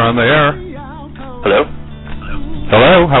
you're on the air. Hello? Hello, how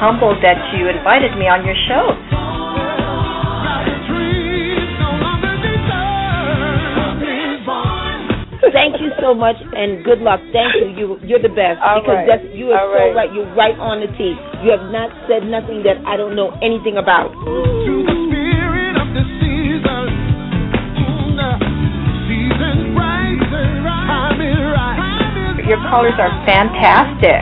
humbled that you invited me on your show. Thank you so much, and good luck. Thank you. You're the best. All because right. You are all so right. You're right on the tee. You have not said nothing that I don't know anything about. Your colors are fantastic.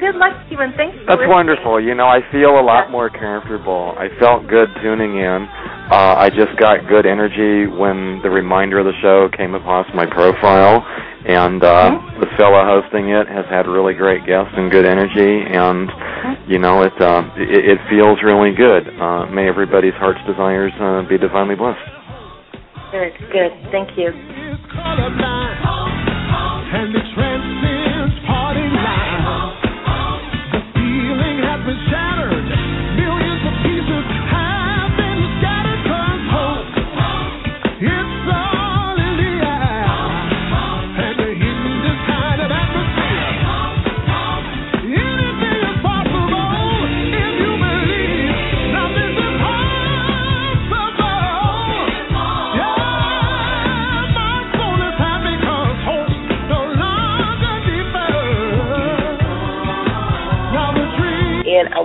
Good luck to you, and thanks for listening. That's wonderful. You know, I feel a lot more comfortable. I felt good tuning in. I just got good energy when the reminder of the show came across my profile, and the fella hosting it has had really great guests and good energy, and, you know, it feels really good. May everybody's heart's desires be divinely blessed. Very good. Thank you. I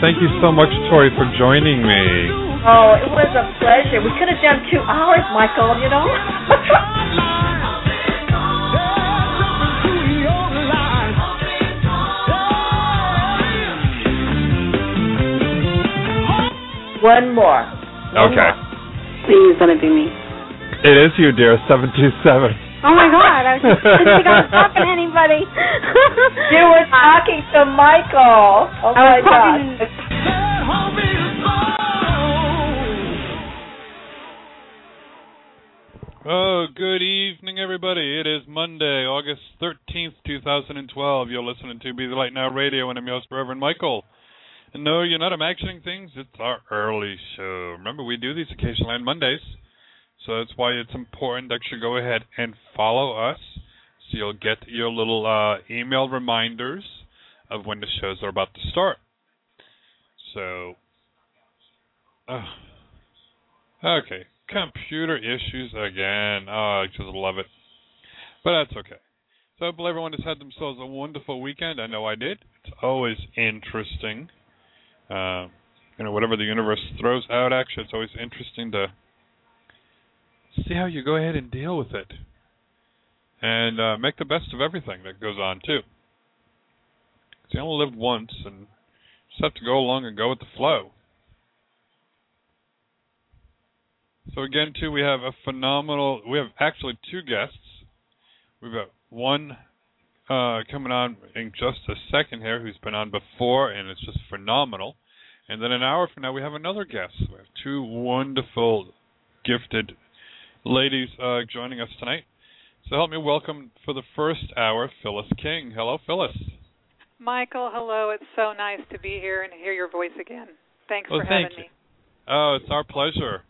Thank you so much, Tori, for joining me. Oh, it was a pleasure. We could have done 2 hours, Michael, you know. One more. Okay. Please let it be me. It is you, dear, 727. Oh, my God. I didn't think I was talking to anybody. You were talking to Michael. Oh, my God. Oh, good evening, everybody. It is Monday, August 13th, 2012. You're listening to Be The Light Now Radio, and I'm your host, Reverend Michael. And no, you're not imagining things. It's our early show. Remember, we do these occasionally on Mondays. So that's why it's important that you go ahead and follow us so you'll get your little email reminders of when the shows are about to start. So, okay, computer issues again. Oh, I just love it. But that's okay. So I hope everyone has had themselves a wonderful weekend. I know I did. It's always interesting. You know, whatever the universe throws out, actually, it's always interesting to see how you go ahead and deal with it. And make the best of everything that goes on, too. Because you only lived once, and just have to go along and go with the flow. So again, too, we have a phenomenal... We have actually two guests. We've got one coming on in just a second here who's been on before, and it's just phenomenal. And then an hour from now, we have another guest. We have two wonderful, gifted ladies joining us tonight. So help me welcome for the first hour, Phyllis King. Hello, Phyllis. Michael, hello. It's so nice to be here and hear your voice again. Thanks for having me. Oh, it's our pleasure.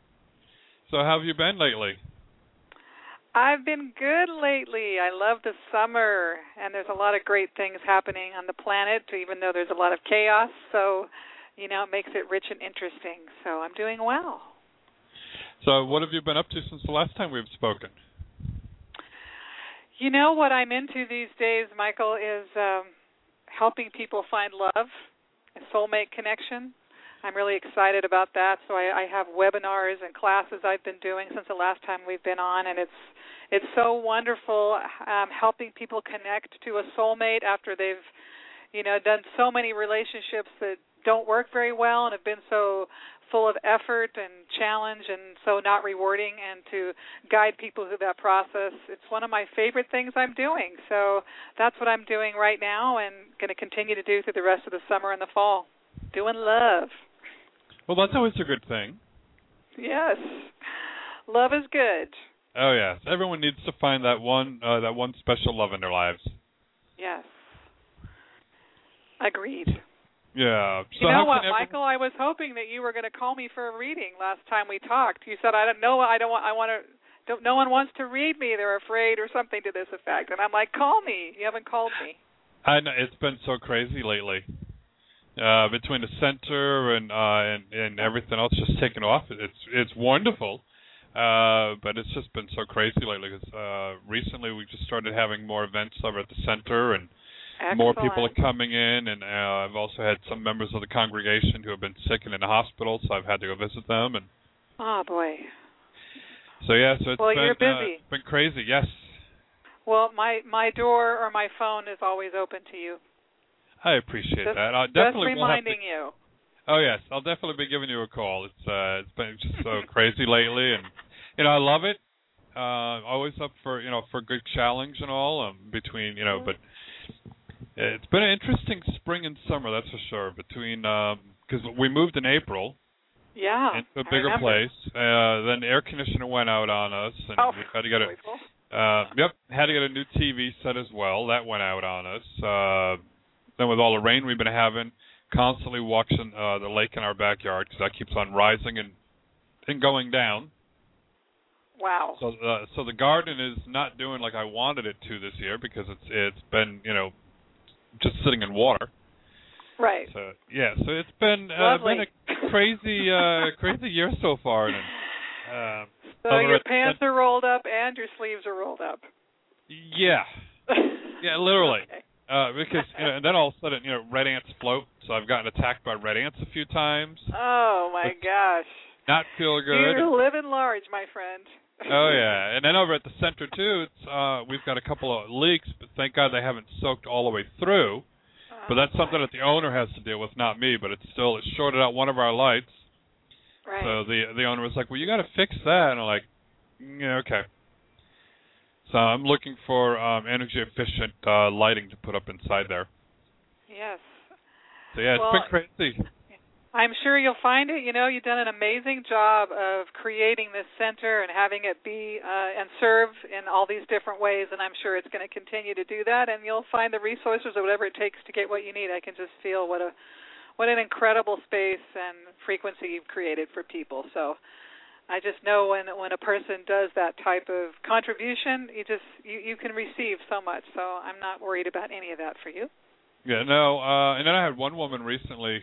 So how have you been lately? I've been good lately. I love the summer, and there's a lot of great things happening on the planet, even though there's a lot of chaos. So you know, it makes it rich and interesting. So I'm doing well. So what have you been up to since the last time we've spoken? You know, what I'm into these days, Michael, is helping people find love, a soulmate connection. I'm really excited about that. So I have webinars and classes I've been doing since the last time we've been on, and it's so wonderful helping people connect to a soulmate after they've, you know, done so many relationships that don't work very well and have been so full of effort and challenge and so not rewarding, and to guide people through that process. It's one of my favorite things I'm doing. So that's what I'm doing right now and going to continue to do through the rest of the summer and the fall, doing love. Well, that's always a good thing. Yes. Love is good. Oh, yes. Everyone needs to find that one special love in their lives. Yes. Agreed. Yeah. So you know what, Michael? I was hoping that you were going to call me for a reading last time we talked. You said, no one wants to read me. They're afraid, or something to this effect. And I'm like, call me. You haven't called me. I know, it's been so crazy lately. Between the center and everything else, just taking off. It's wonderful, but it's just been so crazy lately. Recently, we just started having more events over at the center and. Excellent. More people are coming in, and I've also had some members of the congregation who have been sick and in the hospital, so I've had to go visit them. And oh, boy. So, yeah, so it's you're busy. It's been crazy, yes. Well, my door or my phone is always open to you. I appreciate that. I'll definitely just reminding you. Oh, yes, I'll definitely be giving you a call. It's been just so crazy lately, and, you know, I love it. Always up for, you know, for good challenge and all, between, you know, but... It's been an interesting spring and summer, that's for sure, between because we moved in April into a bigger place. Then the air conditioner went out on us, and we had to get a new TV set as well. That went out on us. Then with all the rain we've been having, constantly watching the lake in our backyard because that keeps on rising and going down. Wow. So the garden is not doing like I wanted it to this year because it's been, you know, just sitting in water. Right. So yeah, so it's been a crazy crazy year so far. And, so your pants are rolled up and your sleeves are rolled up. Yeah. Yeah, literally. Okay. Because, you know, and then all of a sudden, you know, red ants float. So I've gotten attacked by red ants a few times. Oh my gosh. Not feel good. You're living large, my friend. Oh, yeah. And then over at the center, too, it's, we've got a couple of leaks, but thank God they haven't soaked all the way through. But that's something that the owner has to deal with, not me, but it shorted out one of our lights. Right. So the owner was like, well, you got to fix that. And I'm like, yeah, okay. So I'm looking for energy-efficient lighting to put up inside there. Yes. So, yeah, it's been crazy. I'm sure you'll find it. You know, you've done an amazing job of creating this center and having it be and serve in all these different ways, and I'm sure it's going to continue to do that, and you'll find the resources or whatever it takes to get what you need. I can just feel what an incredible space and frequency you've created for people. So I just know when a person does that type of contribution, you can receive so much. So I'm not worried about any of that for you. Yeah, no, and then I had one woman recently,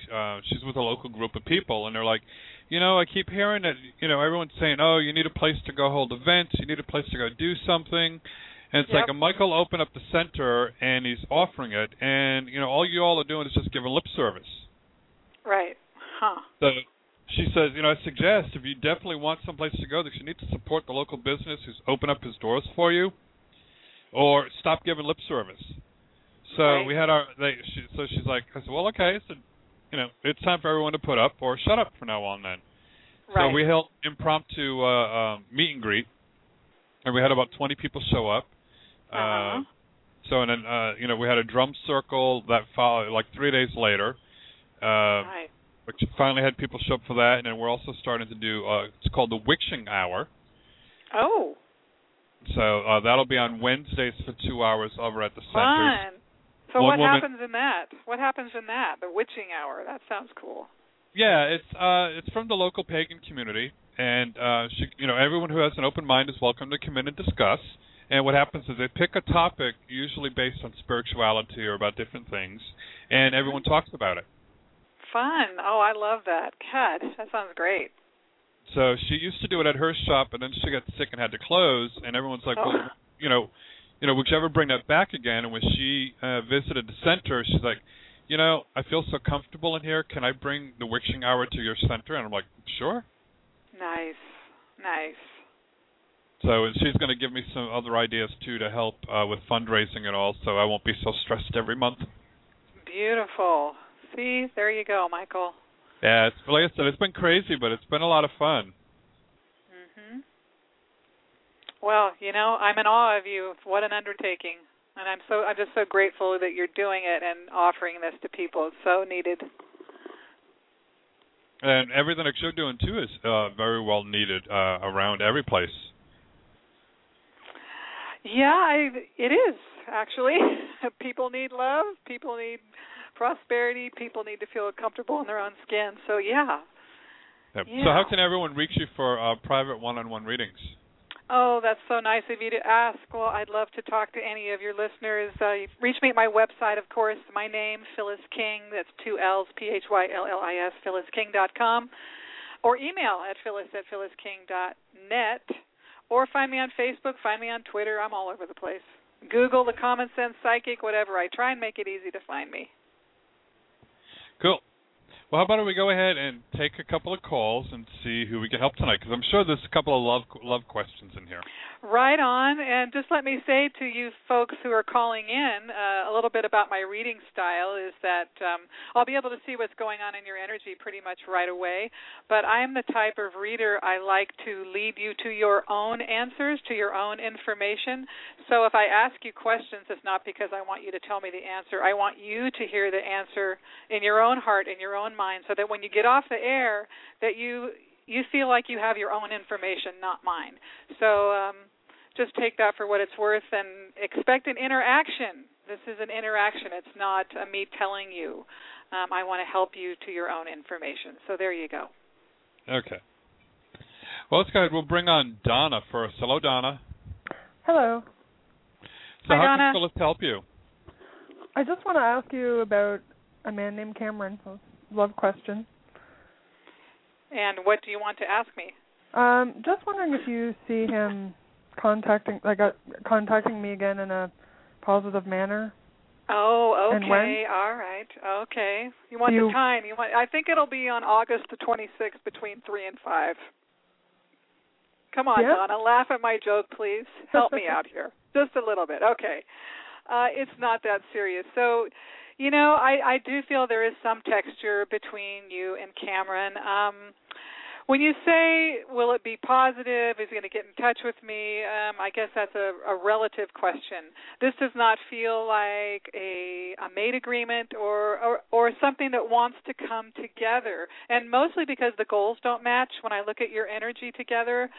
she's with a local group of people, and they're like, you know, I keep hearing that, you know, everyone's saying, oh, you need a place to go hold events, you need a place to go do something, and it's like, Michael opened up the center, and he's offering it, and, you know, all you all are doing is just giving lip service. Right, huh. So she says, you know, I suggest if you definitely want someplace to go, that you need to support the local business who's opened up his doors for you, or stop giving lip service. So we had she's like, I said, well, okay, so, you know, it's time for everyone to put up or shut up from now on then. Right. So we held impromptu meet and greet, and we had about 20 people show up. So and then you know, we had a drum circle that followed like 3 days later, which finally had people show up for that, and then we're also starting to do it's called the Witching Hour. Oh. So that'll be on Wednesdays for 2 hours over at the center. Fun. So what happens in that? The Witching Hour. That sounds cool. Yeah, it's from the local pagan community, and you know, everyone who has an open mind is welcome to come in and discuss. And what happens is they pick a topic, usually based on spirituality or about different things, and everyone talks about it. fun. Oh, I love that. God, that sounds great. So she used to do it at her shop, and then she got sick and had to close, and everyone's like, well, you know, would you ever bring that back again? And when she visited the center, she's like, you know, I feel so comfortable in here. Can I bring the Witching Hour to your center? And I'm like, sure. Nice, nice. So and she's going to give me some other ideas, too, to help with fundraising and all, so I won't be so stressed every month. Beautiful. See, there you go, Michael. Yeah, like I said, it's been crazy, but it's been a lot of fun. Mm-hmm. Well, you know, I'm in awe of you. What an undertaking. And I'm just so grateful that you're doing it and offering this to people. It's so needed. And everything that you're doing, too, is very well needed around every place. Yeah, it is, actually. People need love. People need prosperity. People need to feel comfortable in their own skin. So, yeah. Yep. Yeah. So how can everyone reach you for private one-on-one readings? Oh, that's so nice of you to ask. Well, I'd love to talk to any of your listeners. Reach me at my website, of course. My name, Phyllis King. That's two L's, Phyllis, phyllisking.com. Or email at phyllis@phyllisking.net. Or find me on Facebook, find me on Twitter. I'm all over the place. Google the Common Sense Psychic, whatever. I try and make it easy to find me. Cool. Well, how about we go ahead and take a couple of calls and see who we can help tonight? Because I'm sure there's a couple of love questions in here. Right on. And just let me say to you folks who are calling in a little bit about my reading style is that I'll be able to see what's going on in your energy pretty much right away. But I am the type of reader I like to lead you to your own answers, to your own information. So if I ask you questions, it's not because I want you to tell me the answer. I want you to hear the answer in your own heart, in your own mind, so that when you get off the air, that you feel like you have your own information, not mine. So just take that for what it's worth and expect an interaction. This is an interaction. It's not me telling you. I want to help you to your own information. So there you go. Okay. Well, let's go ahead. We'll bring on Donna first. Hello, Donna. Hello. So hi, how can Phyllis help you? I just want to ask you about a man named Cameron. Love question. And what do you want to ask me? Just wondering if you see him contacting me again in a positive manner. Oh, okay. And when? All right. Okay. You want the time? I think it'll be on August the 26th between 3 and 5. Come on, yeah. Donna, laugh at my joke, please. Help me out here, just a little bit. Okay. It's not that serious. So. You know, I do feel there is some texture between you and Cameron. When you say, will it be positive, is he going to get in touch with me, I guess that's a relative question. This does not feel like a made agreement or something that wants to come together, and mostly because the goals don't match. When I look at your energy together,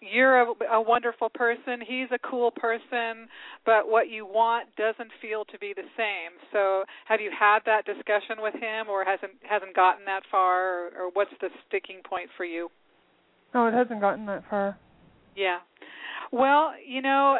you're a wonderful person, he's a cool person, but what you want doesn't feel to be the same. So have you had that discussion with him, or hasn't gotten that far, or what's the sticking point for you? No, it hasn't gotten that far. Yeah. Well, you know,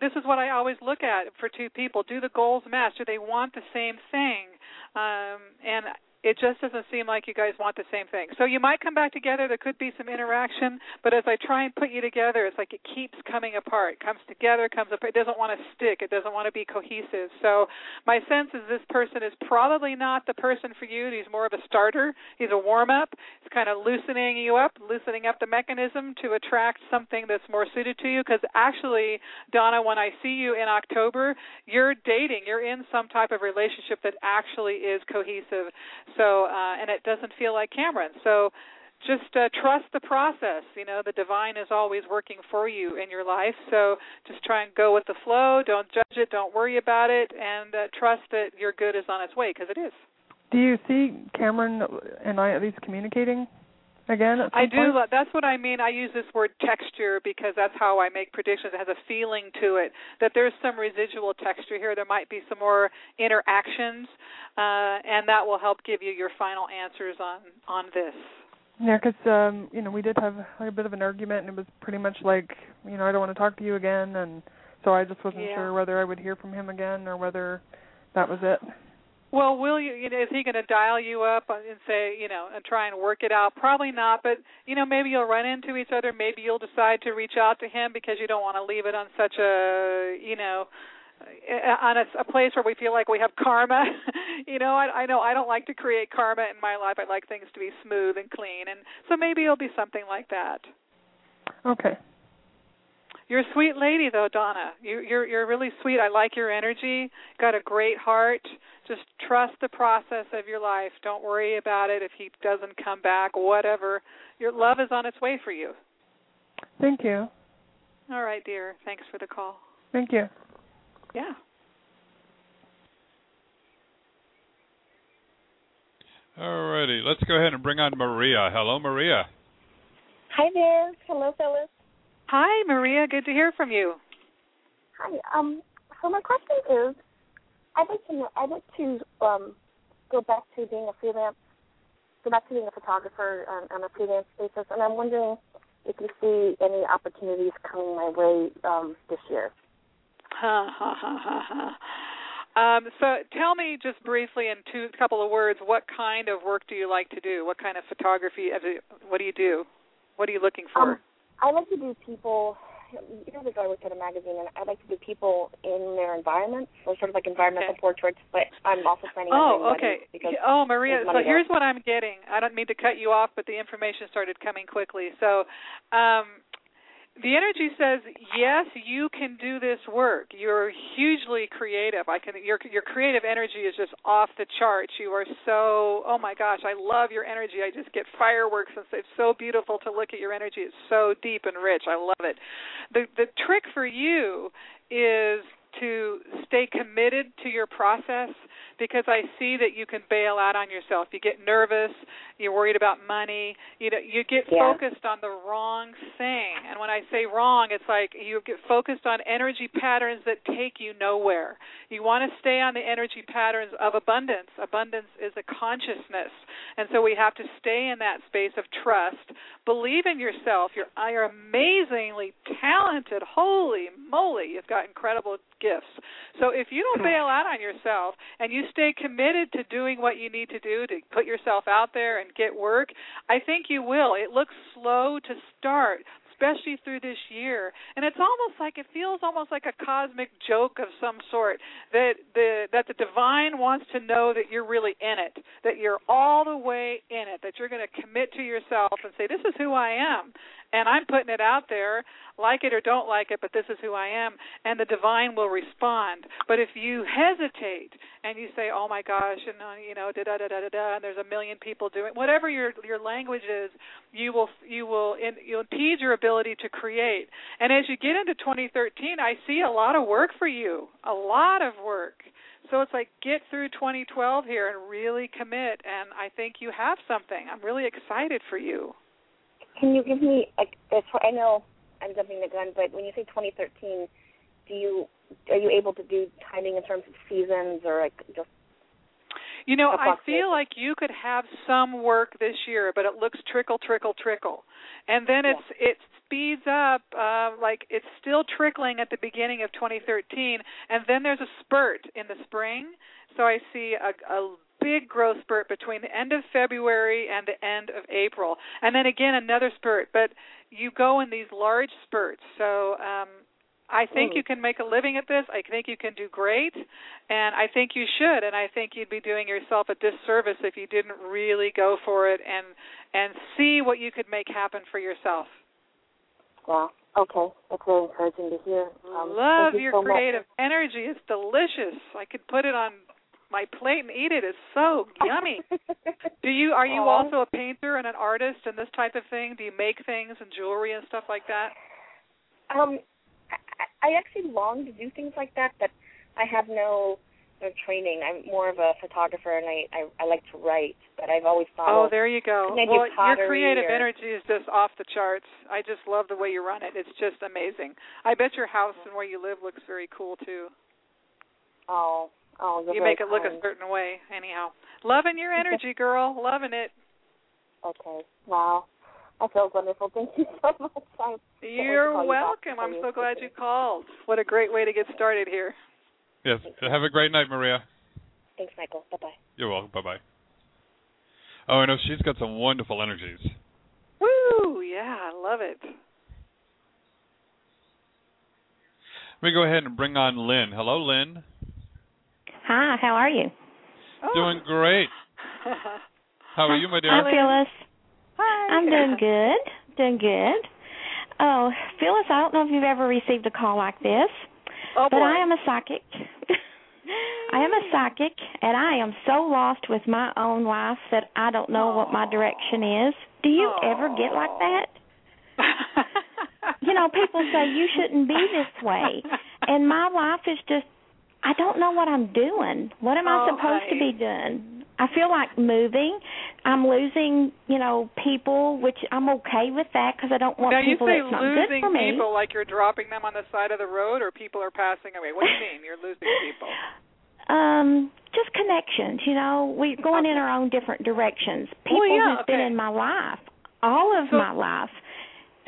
this is what I always look at for two people. Do the goals match? Do they want the same thing? And it just doesn't seem like you guys want the same thing. So you might come back together. There could be some interaction. But as I try and put you together, it's like it keeps coming apart. It comes together, comes apart. It doesn't want to stick. It doesn't want to be cohesive. So my sense is this person is probably not the person for you. He's more of a starter. He's a warm-up. He's kind of loosening you up, loosening up the mechanism to attract something that's more suited to you. Because actually, Donna, when I see you in October, you're dating. You're in some type of relationship that actually is cohesive. So, and it doesn't feel like Cameron. So just trust the process. You know, the divine is always working for you in your life. So just try and go with the flow. Don't judge it. Don't worry about it. And trust that your good is on its way, because it is. Do you see Cameron and I at least communicating again at some point? I do. That's what I mean. I use this word texture because that's how I make predictions. It has a feeling to it that there's some residual texture here. There might be some more interactions, and that will help give you your final answers on this. Yeah, because, you know, we did have a bit of an argument, and it was pretty much like, you know, I don't want to talk to you again, and so I just wasn't sure whether I would hear from him again or whether that was it. Well, will you? You know, is he going to dial you up and say, you know, and try and work it out? Probably not. But you know, maybe you'll run into each other. Maybe you'll decide to reach out to him because you don't want to leave it on such a, you know, on a place where we feel like we have karma. You know, I know I don't like to create karma in my life. I like things to be smooth and clean, and so maybe it'll be something like that. Okay. You're a sweet lady, though, Donna. You're really sweet. I like your energy. Got a great heart. Just trust the process of your life. Don't worry about it if he doesn't come back, whatever. Your love is on its way for you. Thank you. All right, dear. Thanks for the call. Thank you. Yeah. All righty. Let's go ahead and bring on Maria. Hello, Maria. Hi there. Hello, Phyllis. Hi, Maria. Good to hear from you. Hi. So my question is, I'd like to go back to being a freelance, go back to being a photographer on a freelance basis, and I'm wondering if you see any opportunities coming my way this year. So tell me just briefly in a couple of words, what kind of work do you like to do? What kind of photography? What do you do? What are you looking for? I like to do people, years ago I worked at a magazine, and I like to do people in their environment, or sort of like environmental portraits, but I'm also planning on doing money. Oh, Maria, so here's what I'm getting. I don't mean to cut you off, but the information started coming quickly. So the energy says, yes, you can do this work. You're hugely creative. Your creative energy is just off the charts. You are so, oh, my gosh, I love your energy. I just get fireworks. It's so beautiful to look at your energy. It's so deep and rich. I love it. The trick for you is to stay committed to your process, because I see that you can bail out on yourself. You get nervous. You're worried about money. You know, you get focused on the wrong thing. And when I say wrong, it's like you get focused on energy patterns that take you nowhere. You want to stay on the energy patterns of abundance. Abundance is a consciousness. And so we have to stay in that space of trust. Believe in yourself. You're amazingly talented. Holy moly. You've got incredible gifts. So if you don't bail out on yourself and you stay committed to doing what you need to do to put yourself out there and get work, I think you will. It looks slow to start, especially through this year. And it's almost like, it feels almost like a cosmic joke of some sort that the divine wants to know that you're really in it, that you're all the way in it, that you're going to commit to yourself and say, this is who I am, and I'm putting it out there, like it or don't like it, but this is who I am, and the divine will respond. But if you hesitate and you say, oh, my gosh, and, you know, da-da-da-da-da-da, and there's a million people doing whatever your language is, you'll impede your ability to create. And as you get into 2013, I see a lot of work for you, a lot of work. So it's like, get through 2012 here and really commit, and I think you have something. I'm really excited for you. Can you give me, I know I'm jumping the gun, but when you say 2013, are you able to do timing in terms of seasons or like just? You know, I feel like you could have some work this year, but it looks trickle. And then it speeds up, like it's still trickling at the beginning of 2013, and then there's a spurt in the spring. So I see a big growth spurt between the end of February and the end of April. And then again, another spurt. But you go in these large spurts. So I think you can make a living at this. I think you can do great, and I think you should, and I think you'd be doing yourself a disservice if you didn't really go for it and see what you could make happen for yourself. Wow. Okay. That's very encouraging to hear. Love your creative energy. It's delicious. I could put it on my plate and eat it. Is so yummy. Are you also a painter and an artist and this type of thing? Do you make things and jewelry and stuff like that? I actually long to do things like that, but I have no training. I'm more of a photographer, and I like to write, but I've always thought. Oh, there you go. Well, your creative energy is just off the charts. I just love the way you run it. It's just amazing. I bet your house and where you live looks very cool, too. Oh, you make it look a certain way, anyhow. Loving your energy, girl. Loving it. Okay. Wow. That feels wonderful. Thank you so much. You're welcome. I'm so glad you called. What a great way to get started here. Yes. Have a great night, Maria. Thanks, Michael. Bye-bye. You're welcome. Bye-bye. Oh, I know she's got some wonderful energies. Woo! Yeah, I love it. Let me go ahead and bring on Lynn. Hello, Lynn. Hi, how are you? Doing great. How are you, my dear? Hi, Phyllis. Hi. I'm doing good. Oh, Phyllis, I don't know if you've ever received a call like this, but I am a psychic. I am a psychic, and I am so lost with my own life that I don't know what my direction is. Do you ever get like that? You know, people say you shouldn't be this way, and my life is just, I don't know what I'm doing. What am I supposed to be doing? I feel like moving. I'm losing, you know, people, which I'm okay with that because I don't want people that's not good for me. Now, you say losing people like you're dropping them on the side of the road or people are passing away. What do you mean you're losing people? Just connections, you know. We're going in our own different directions. People who've been in my life, all of my life.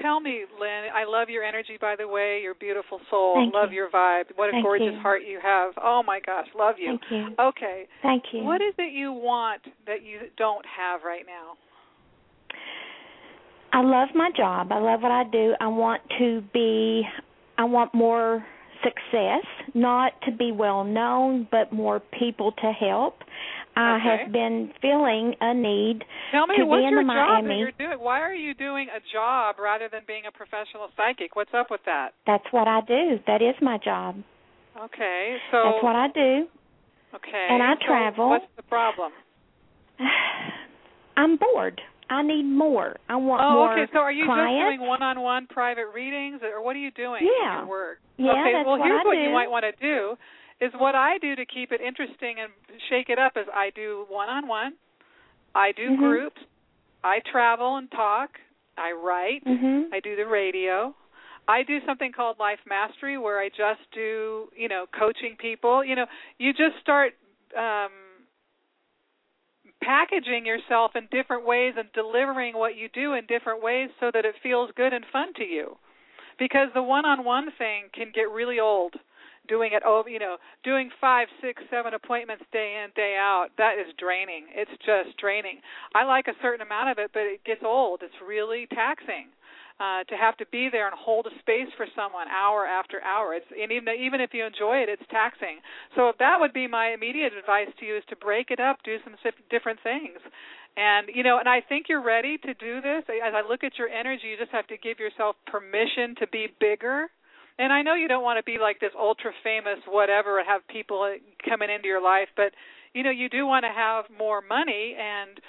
Tell me, Lynn, I love your energy, by the way, your beautiful soul. Thank you. Your vibe. What a gorgeous heart you have. Oh, my gosh, love you. Thank you. Okay. Thank you. What is it you want that you don't have right now? I love my job. I love what I do. I want more success, not to be well known, but more people to help. I have been feeling a need to be in Miami. Tell me, what's your job? Why are you doing a job rather than being a professional psychic? What's up with that? That's what I do. That is my job. Okay. So that's what I do. Okay. And I travel. What's the problem? I'm bored. I need more. I want more clients. So are you just doing one-on-one private readings, or what are you doing in your work? Yeah, that's what I do. Well, here's what you might want to do. Is what I do to keep it interesting and shake it up is I do one-on-one, I do groups, I travel and talk, I write, I do the radio. I do something called Life Mastery where I just do, you know, coaching people. You know, you just start packaging yourself in different ways and delivering what you do in different ways so that it feels good and fun to you. Because the one-on-one thing can get really old. Doing it over, you know, doing 5, 6, 7 appointments day in, day out, that is draining. It's just draining. I like a certain amount of it, but it gets old. It's really taxing to have to be there and hold a space for someone hour after hour. It's, and even if you enjoy it, it's taxing. So that would be my immediate advice to you is to break it up, do some different things. And, you know, and I think you're ready to do this. As I look at your energy, you just have to give yourself permission to be bigger. And I know you don't want to be like this ultra-famous whatever and have people coming into your life, but, you know, you do want to have more money and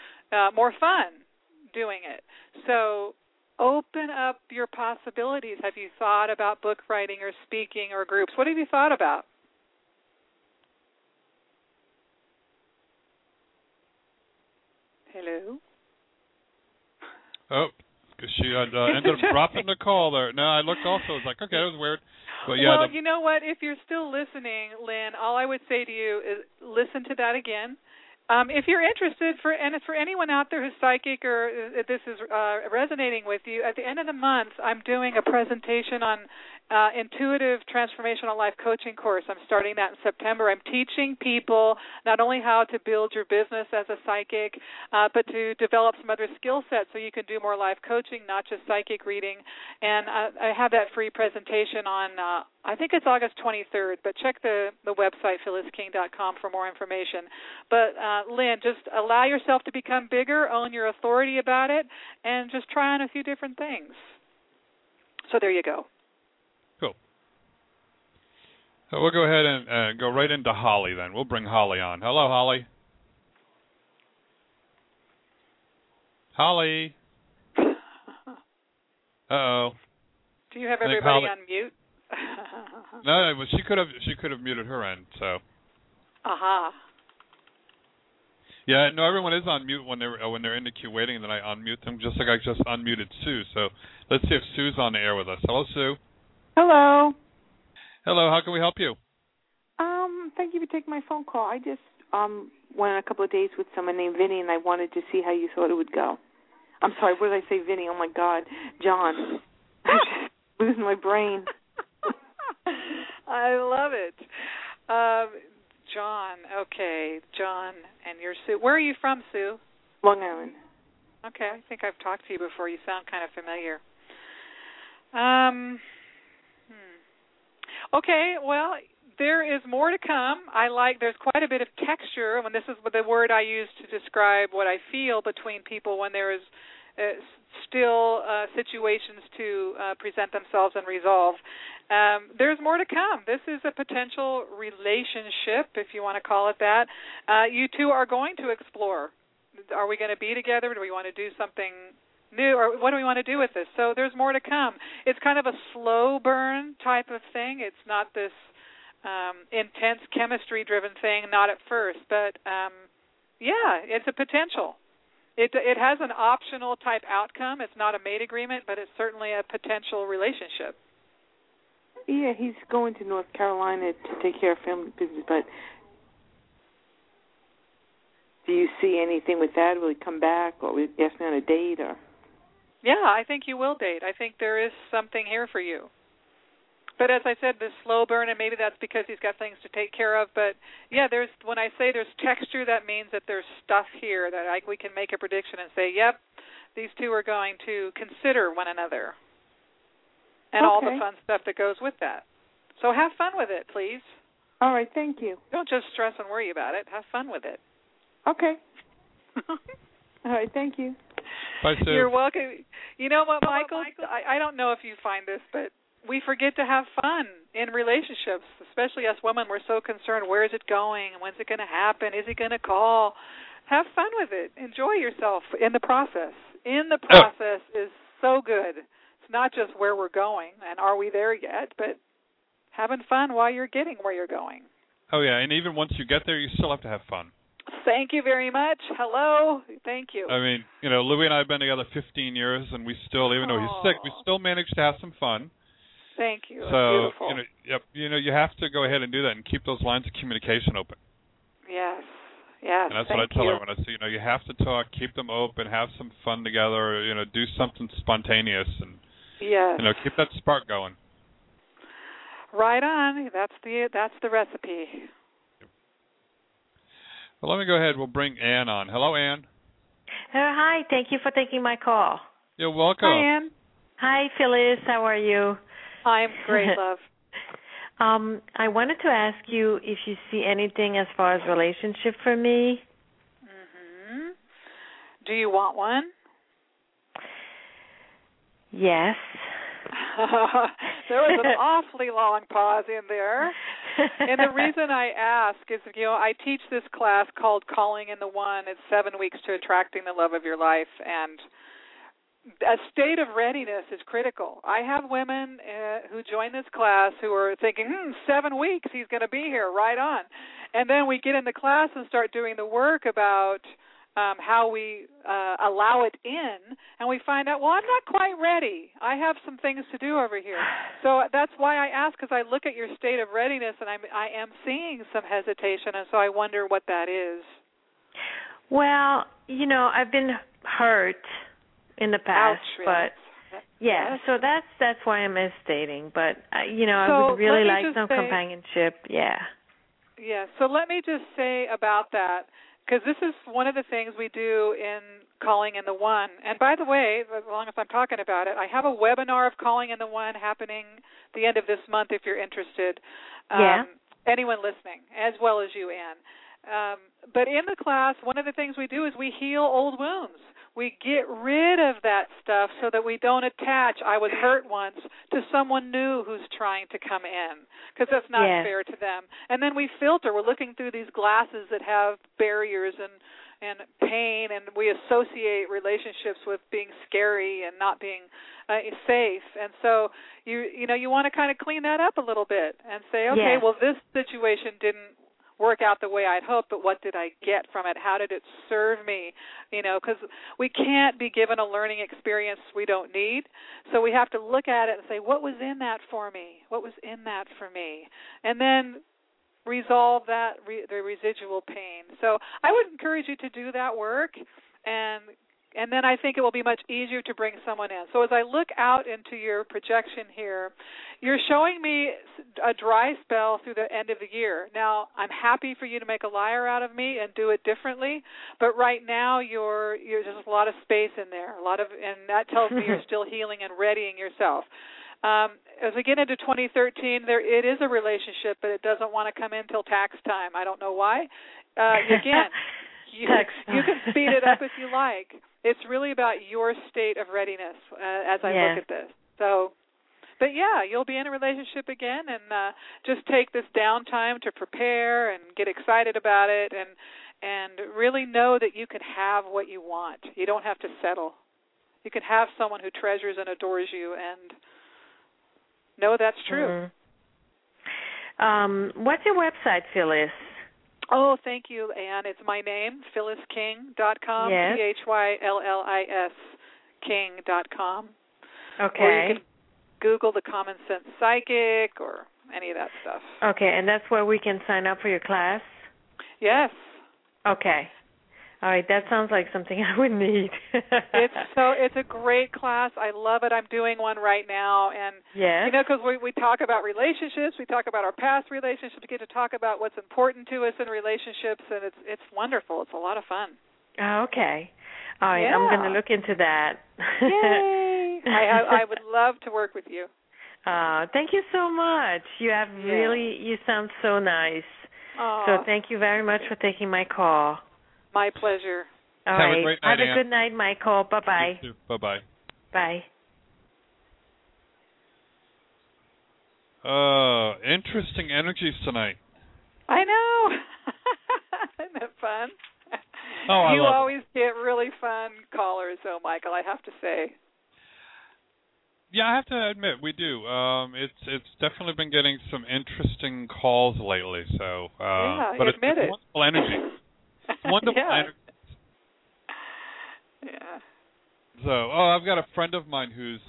more fun doing it. So open up your possibilities. Have you thought about book writing or speaking or groups? What have you thought about? Hello? Oh. Because she ended up dropping the call there. No, I looked also. I was like, okay, that was weird. But yeah, well, you know what? If you're still listening, Lynn, all I would say to you is listen to that again. If you're interested, for anyone out there who's psychic or this is resonating with you, at the end of the month, I'm doing a presentation on intuitive transformational life coaching course. I'm starting that in September. I'm teaching people not only how to build your business as a psychic, but to develop some other skill sets so you can do more life coaching, not just psychic reading. And I have that free presentation on, I think it's August 23rd, but check the website, phyllisking.com, for more information. But, Lynn, just allow yourself to become bigger, own your authority about it, and just try on a few different things. So there you go. Cool. So we'll go ahead and go right into Holly then. We'll bring Holly on. Hello, Holly. Holly. Uh-oh. Do you have everybody on mute? No, well, she could have muted her end, so. Aha. Uh-huh. Yeah, no, everyone is on mute when they're in the queue waiting, and then I unmute them, just like I just unmuted Sue. So let's see if Sue's on the air with us. Hello, Sue. Hello. Hello, how can we help you? Thank you for taking my phone call. I just went on a couple of dates with someone named Vinny, and I wanted to see how you thought it would go. I'm sorry, what did I say, Vinny? Oh, my God. John. I'm just losing my brain. I love it. John. Okay, John, and you're Sue. Where are you from, Sue? Long Island. Okay, I think I've talked to you before. You sound kind of familiar. Okay, well, there is more to come. There's quite a bit of texture, and this is the word I use to describe what I feel between people when there is still situations to present themselves and resolve. There's more to come. This is a potential relationship, if you want to call it that. You two are going to explore. Are we going to be together? Do we want to do something new, or what do we want to do with this? So there's more to come. It's kind of a slow burn type of thing. It's not this intense chemistry-driven thing, not at first. But, yeah, it's a potential. It has an optional type outcome. It's not a mate agreement, but it's certainly a potential relationship. Yeah, he's going to North Carolina to take care of family business, but do you see anything with that? Will he come back, or will he ask me on a date? Or? Yeah, I think you will date. I think there is something here for you. But as I said, this slow burn, and maybe that's because he's got things to take care of. But, yeah, when I say there's texture, that means that there's stuff here that we can make a prediction and say, yep, these two are going to consider one another and all the fun stuff that goes with that. So have fun with it, please. All right, thank you. Don't just stress and worry about it. Have fun with it. Okay. All right, thank you. Bye, Sue. You're welcome. You know what, Michael? I don't know if you find this, but we forget to have fun in relationships, especially us women. We're so concerned, where is it going? When's it going to happen? Is he going to call? Have fun with it. Enjoy yourself in the process. In the process is so good. It's not just where we're going and are we there yet, but having fun while you're getting where you're going. Oh, yeah, and even once you get there, you still have to have fun. Thank you very much. Hello. Thank you. I mean, you know, Louis and I have been together 15 years, and we still, even though he's sick, we still managed to have some fun. Thank you. So, beautiful. You know, you have to go ahead and do that and keep those lines of communication open. Yes, yes. And that's what I tell everyone. I say, you know, you have to talk, keep them open, have some fun together, you know, do something spontaneous, and, you know, keep that spark going. Right on. That's the recipe. Well, let me go ahead. We'll bring Ann on. Hello, Ann. Hi. Thank you for taking my call. You're welcome. Hi, Ann. Hi, Phyllis. How are you? I'm great, love. I wanted to ask you if you see anything as far as relationship for me. Mm-hmm. Do you want one? Yes. There was an awfully long pause in there. And the reason I ask is, you know, I teach this class called Calling in the One. It's 7 weeks to attracting the love of your life, and a state of readiness is critical. I have women who join this class who are thinking, 7 weeks, he's going to be here, right on. And then we get in the class and start doing the work about how we allow it in, and we find out, well, I'm not quite ready. I have some things to do over here. So that's why I ask, because I look at your state of readiness, and I am seeing some hesitation, and so I wonder what that is. Well, you know, I've been hurt in the past, but yeah, so that's why I'm hesitating. But you know, I would really like some companionship. Yeah. Yeah. So let me just say about that, because this is one of the things we do in Calling in the One. And by the way, as long as I'm talking about it, I have a webinar of Calling in the One happening the end of this month. If you're interested, anyone listening, as well as you, Anne. But in the class, one of the things we do is we heal old wounds. We get rid of that stuff so that we don't attach I was hurt once to someone new who's trying to come in, because that's not fair to them. And then we filter. We're looking through these glasses that have barriers and pain, and we associate relationships with being scary and not being safe. And so you know, you want to kind of clean that up a little bit and say, okay, well, this situation didn't work out the way I'd hoped, but what did I get from it? How did it serve me? You know, because we can't be given a learning experience we don't need. So we have to look at it and say, what was in that for me? What was in that for me? And then resolve that, the residual pain. So I would encourage you to do that work and and then I think it will be much easier to bring someone in. So as I look out into your projection here, you're showing me a dry spell through the end of the year. Now, I'm happy for you to make a liar out of me and do it differently, but right now you're just a lot of space in there, and that tells me you're still healing and readying yourself. As we get into 2013, it is a relationship, but it doesn't want to come in till tax time. I don't know why. Again, you can speed it up if you like. It's really about your state of readiness as I look at this. So, but yeah, you'll be in a relationship again, and just take this downtime to prepare and get excited about it, and really know that you can have what you want. You don't have to settle. You can have someone who treasures and adores you, and no, that's true. Mm-hmm. What's your website, Phyllis? Oh, thank you, Anne. It's my name, phyllisking.com, phyllis king.com. Okay. Or you can Google the Common Sense Psychic or any of that stuff. Okay, and that's where we can sign up for your class? Yes. Okay. All right, that sounds like something I would need. It's a great class. I love it. I'm doing one right now, and you know, because we talk about relationships, we talk about our past relationships, we get to talk about what's important to us in relationships, and it's wonderful. It's a lot of fun. Okay, all right, I'm going to look into that. Yay! I would love to work with you. Thank you so much. You have really, you sound so nice. So thank you very much for taking my call. My pleasure. All right. Have a good night, Michael. Bye-bye. You too. Bye-bye. Bye. Interesting energies tonight. I know. Isn't that fun? Oh, you always get really fun callers, though, Michael, I have to say. Yeah, I have to admit, we do. It's definitely been getting some interesting calls lately. So, but it's wonderful energy. Wonderful. Yeah. So, I've got a friend of mine who's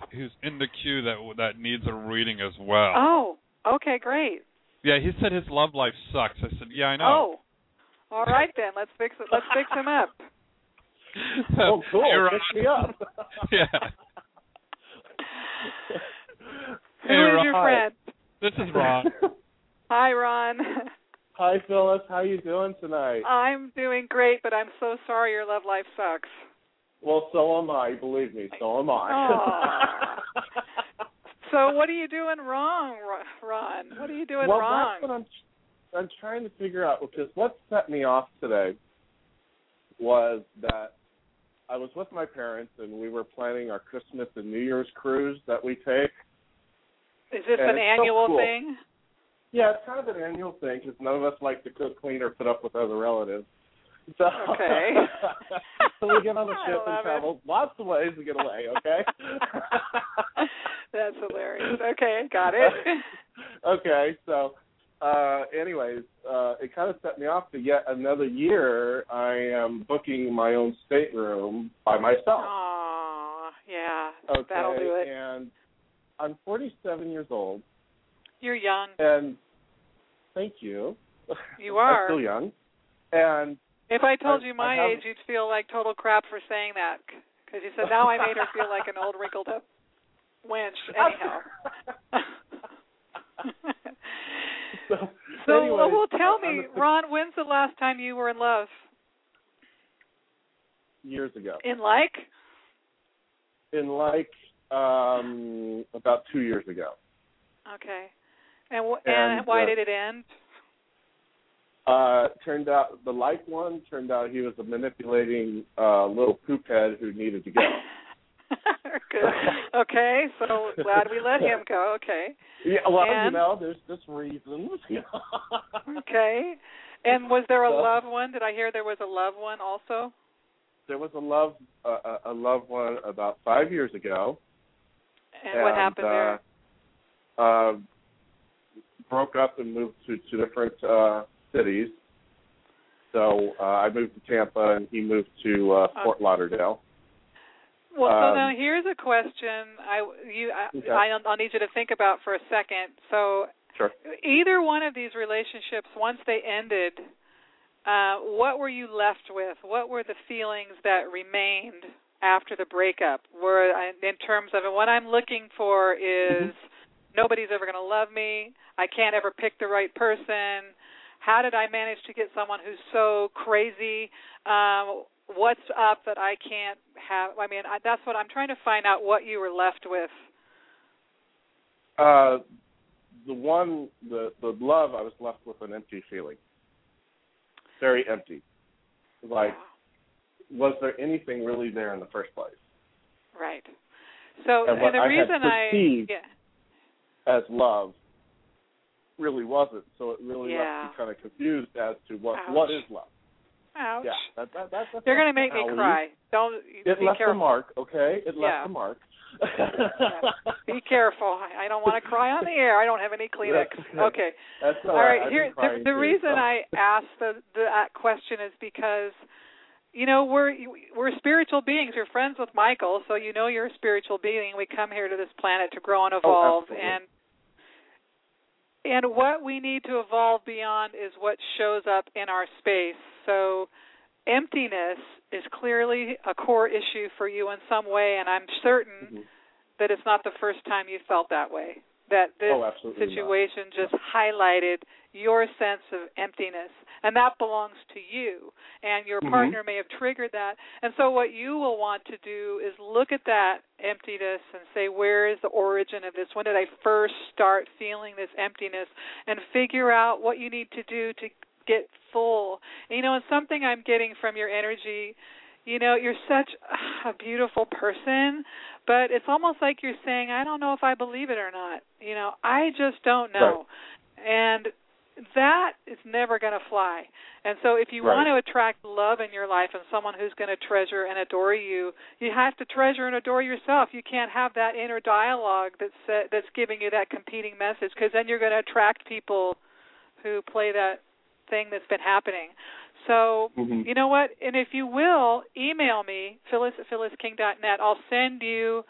in the queue that needs a reading as well. Oh, okay, great. Yeah, he said his love life sucks. I said, yeah, I know. Oh, all right then. Let's fix it. Let's fix him up. Oh, cool. Fix me up. Yeah. Who is your friend? This is Ron. Hi, Ron. Hi, Phyllis. How are you doing tonight? I'm doing great, but I'm so sorry your love life sucks. Well, so am I. Believe me, so am I. So what are you doing wrong, Ron? What are you doing wrong? That's what I'm trying to figure out, because what set me off today was that I was with my parents, and we were planning our Christmas and New Year's cruise that we take. Is this an annual thing? Yeah, it's kind of an annual thing because none of us like to cook, clean, or put up with other relatives. So, okay. So we get on the ship and travel lots of ways to get away, okay? That's hilarious. Okay, got it. Okay, so anyways, it kind of set me off to yet another year. I am booking my own stateroom by myself. Aw, yeah, okay, that'll do it. And I'm 47 years old. You're young. And thank you. You are. I'm still young. And if I told you my age, you'd feel like total crap for saying that, because you said, now I made her feel like an old wrinkled up wench. Anyhow. So anyways, tell me, Ron, when's the last time you were in love? Years ago. In about 2 years ago. Okay. And why did it end? Turned out the like one. Turned out he was a manipulating little poop head who needed to go. Good. Okay, so glad we let him go. Okay. Yeah. Well, and, there's just reasons. Okay. And was there a love one? Did I hear there was a love one also? There was a love one about 5 years ago. And what happened there? Broke up and moved to two different cities. So I moved to Tampa, and he moved to Fort Lauderdale. Well, so now here's a question I'll need you to think about for a second. So either one of these relationships, once they ended, what were you left with? What were the feelings that remained after the breakup, where in terms of, and what I'm looking for is nobody's ever going to love me, I can't ever pick the right person, how did I manage to get someone who's so crazy, what's up that I can't have, I mean, that's what I'm trying to find out, what you were left with. The love, I was left with an empty feeling. Very empty. Like, was there anything really there in the first place? Right. So, and the reason I perceived as love really wasn't. So it really left me kind of confused as to what is love. Ouch. Yeah, that's they're going to make me cry. Don't be careful. It left a mark, okay? It left a mark. Be careful. I don't want to cry on the air. I don't have any Kleenex. Okay. That's all right. Here, the reason I asked that question is because, you know, we're spiritual beings. You're friends with Michael, so you know you're a spiritual being. We come here to this planet to grow and evolve. And what we need to evolve beyond is what shows up in our space. So emptiness is clearly a core issue for you in some way, and I'm certain that it's not the first time you felt that way, that this situation just highlighted your sense of emptiness, and that belongs to you, and your partner may have triggered that. And so what you will want to do is look at that emptiness and say, where is the origin of this? When did I first start feeling this emptiness? And figure out what you need to do to get full. You know, and something I'm getting from your energy, you know, you're such a beautiful person, but it's almost like you're saying, I don't know if I believe it or not. You know, I just don't know. Right. And that is never going to fly. And so if you want to attract love in your life and someone who's going to treasure and adore you, you have to treasure and adore yourself. You can't have that inner dialogue that's giving you that competing message, because then you're going to attract people who play that thing that's been happening. So, you know what? And if you will, email me, Phyllis at phyllisking.net. I'll send you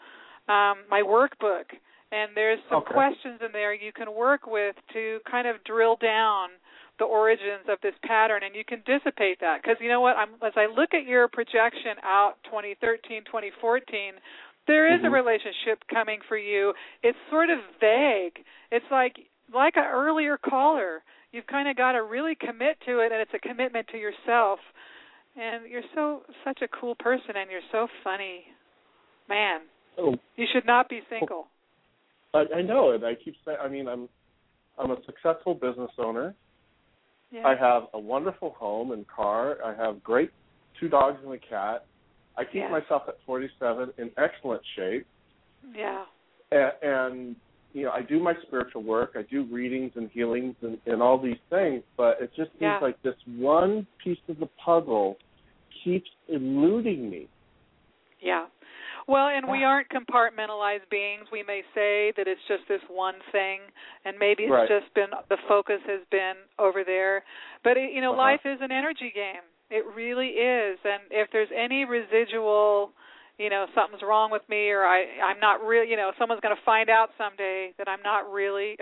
my workbook, and there's some questions in there you can work with to kind of drill down the origins of this pattern, and you can dissipate that. Because you know what? As I look at your projection out 2013, 2014, there is a relationship coming for you. It's sort of vague. It's like an earlier caller. You've kind of got to really commit to it, and it's a commitment to yourself. And you're such a cool person, and you're so funny. Man, you should not be single. I know, and I keep saying, I mean, I'm a successful business owner. Yeah. I have a wonderful home and car. I have great 2 dogs and a cat. I keep myself at 47 in excellent shape. Yeah. And you know, I do my spiritual work, I do readings and healings and all these things, but it just seems like this one piece of the puzzle keeps eluding me. Yeah. Well, and we aren't compartmentalized beings. We may say that it's just this one thing, and maybe it's just been, the focus has been over there. But, you know, life is an energy game. It really is. And if there's any residual, you know, something's wrong with me, or I'm not really, you know, someone's going to find out someday that I'm not really,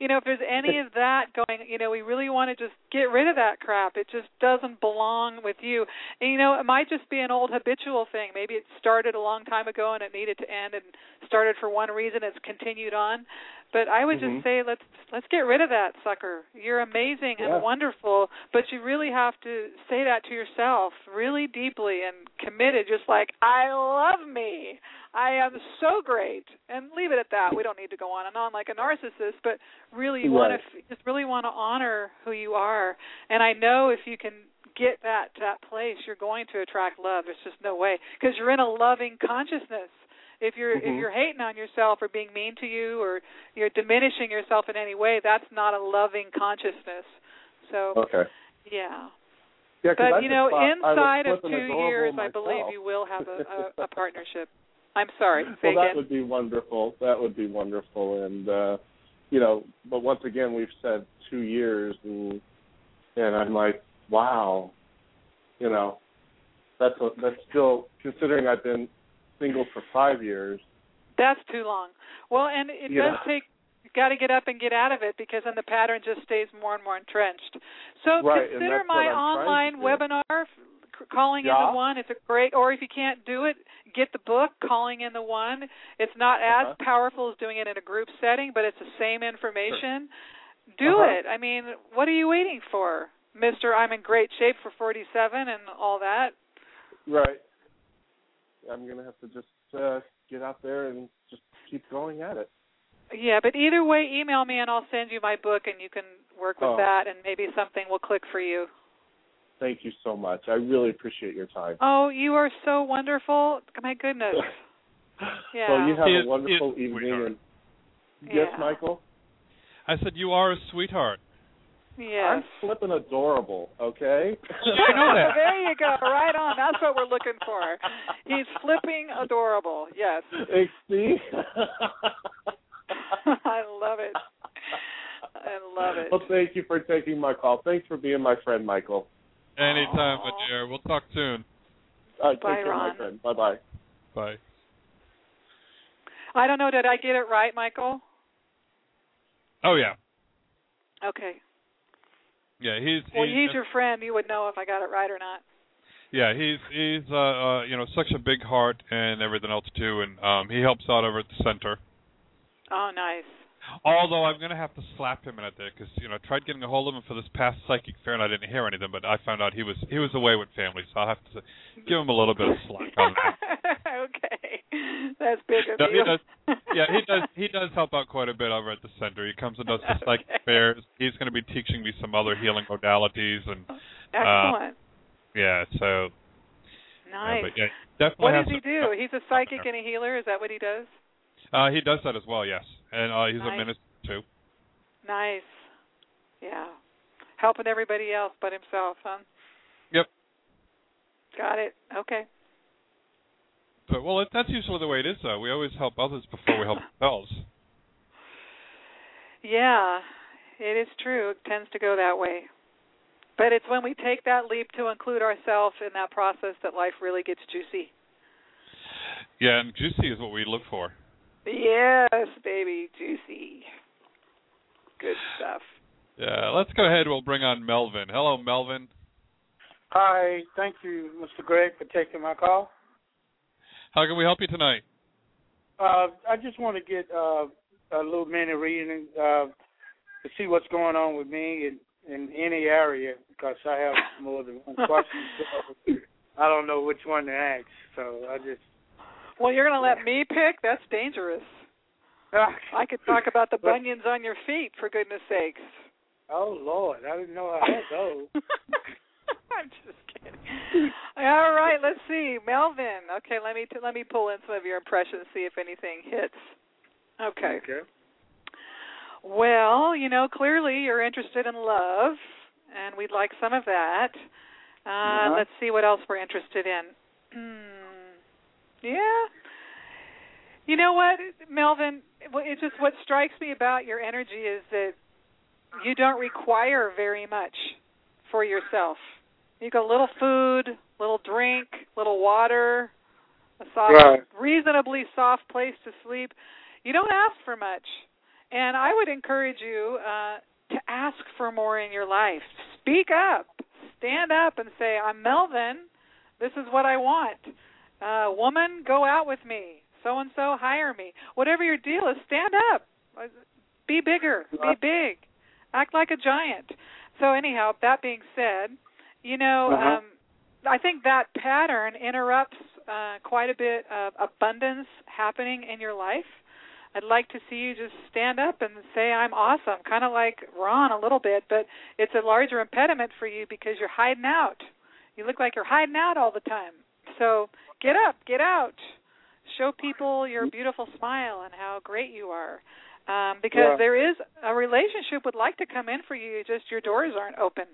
you know, if there's any of that going, you know, we really want to just get rid of that crap. It just doesn't belong with you. And, you know, it might just be an old habitual thing. Maybe it started a long time ago and it needed to end, and started for one reason, it's continued on. But I would just say let's get rid of that sucker. You're amazing and wonderful, but you really have to say that to yourself really deeply and committed, just like, I love me. I am so great. And leave it at that. We don't need to go on and on like a narcissist, but really you want to just really want to honor who you are. And I know if you can get that to that place, you're going to attract love. There's just no way, because you're in a loving consciousness. If you're hating on yourself or being mean to you, or you're diminishing yourself in any way, that's not a loving consciousness. So, but, you know, inside of 2 years, I believe you will have a partnership. I'm sorry. Say well, that again. Would be wonderful. That would be wonderful. And, you know, but once again, we've said 2 years, and I'm like, wow, you know, that's still, considering I've been single for 5 years. That's too long. Well, and it does take, you've got to get up and get out of it, because then the pattern just stays more and more entrenched. So consider my online webinar, Calling in the One. It's a great, or if you can't do it, get the book, Calling in the One. It's not as powerful as doing it in a group setting, but it's the same information. Do it. I mean, what are you waiting for, Mr. I'm in great shape for 47 and all that? Right. I'm going to have to just get out there and just keep going at it. Yeah, but either way, email me and I'll send you my book and you can work with that and maybe something will click for you. Thank you so much. I really appreciate your time. Oh, you are so wonderful. My goodness. Yeah. Well, you have a wonderful evening. Yes, Michael? I said you are a sweetheart. Yes. I'm flipping adorable, okay? You know that. There you go. Right on. That's what we're looking for. He's flipping adorable. Yes. See? I love it. I love it. Well, thank you for taking my call. Thanks for being my friend, Michael. Anytime, my dear. We'll talk soon. Bye, take care, Ron. My friend. Bye-bye. Bye. I don't know. Did I get it right, Michael? Oh, yeah. Okay. Yeah, he's your friend. You would know if I got it right or not. Yeah, he's you know, such a big heart and everything else, too, and he helps out over at the center. Oh, nice. Although I'm going to have to slap him in there because, you know, I tried getting a hold of him for this past psychic fair and I didn't hear anything, but I found out he was away with family, so I'll have to give him a little bit of slack on that. Okay. That's big of you. He does help out quite a bit over at the center. He comes and does the psychic fairs. He's going to be teaching me some other healing modalities. And excellent. Yeah, so. Nice. Yeah, definitely what does he do? He's a psychic and a healer. Is that what he does? He does that as well, yes. And he's a minister, too. Nice. Yeah. Helping everybody else but himself, huh? Yep. Got it. Okay. But, well, that's usually the way it is, though. We always help others before we help ourselves. Yeah, it is true. It tends to go that way. But it's when we take that leap to include ourselves in that process that life really gets juicy. Yeah, and juicy is what we look for. Yes, baby, juicy. Good stuff. Yeah, let's go ahead. We'll bring on Melvin. Hello, Melvin. Hi. Thank you, Mr. Gregg, for taking my call. How can we help you tonight? I just want to get a little mini reading to see what's going on with me in any area because I have more than one question. I don't know which one to ask, so I just... Well, you're going to let me pick? That's dangerous. I could talk about the bunions on your feet, for goodness sakes. Oh, Lord. I didn't know I had those. I'm just kidding. All right, let's see. Melvin. Okay, let me pull in some of your impressions, see if anything hits. Okay. Well, you know, clearly you're interested in love, and we'd like some of that. Let's see what else we're interested in. Yeah. You know what, Melvin, it's just what strikes me about your energy is that you don't require very much for yourself. You got a little food, little drink, little water, a soft, reasonably soft place to sleep. You don't ask for much. And I would encourage you to ask for more in your life. Speak up. Stand up and say, I'm Melvin. This is what I want. Woman, go out with me. So-and-so, hire me. Whatever your deal is, stand up. Be bigger. Be big. Act like a giant. So anyhow, that being said, you know, I think that pattern interrupts quite a bit of abundance happening in your life. I'd like to see you just stand up and say, I'm awesome, kind of like Ron a little bit, but it's a larger impediment for you because you're hiding out. You look like you're hiding out all the time. So get up, get out, show people your beautiful smile and how great you are, because there is a relationship would like to come in for you, just your doors aren't open.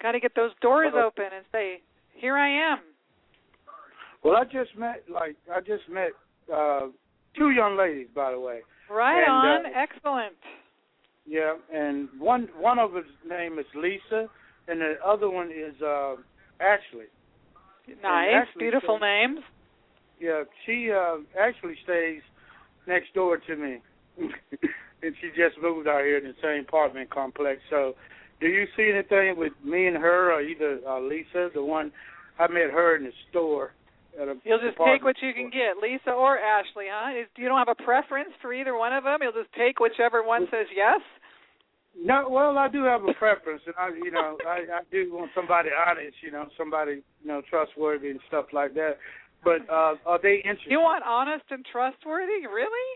Got to get those doors open and say, here I am. Well, I just met 2 young ladies, by the way. Right on, excellent. Yeah, and one of them's name is Lisa, and the other one is Ashley. Nice, beautiful names. Yeah, she actually stays next door to me, and she just moved out here in the same apartment complex. So do you see anything with me and her, or either Lisa, the one I met her in the store. You'll just take what you can get, Lisa or Ashley, huh? You don't have a preference for either one of them? You'll just take whichever one says yes? No, well, I do have a preference, and I do want somebody honest, somebody trustworthy and stuff like that. But are they interested? You want honest and trustworthy, really?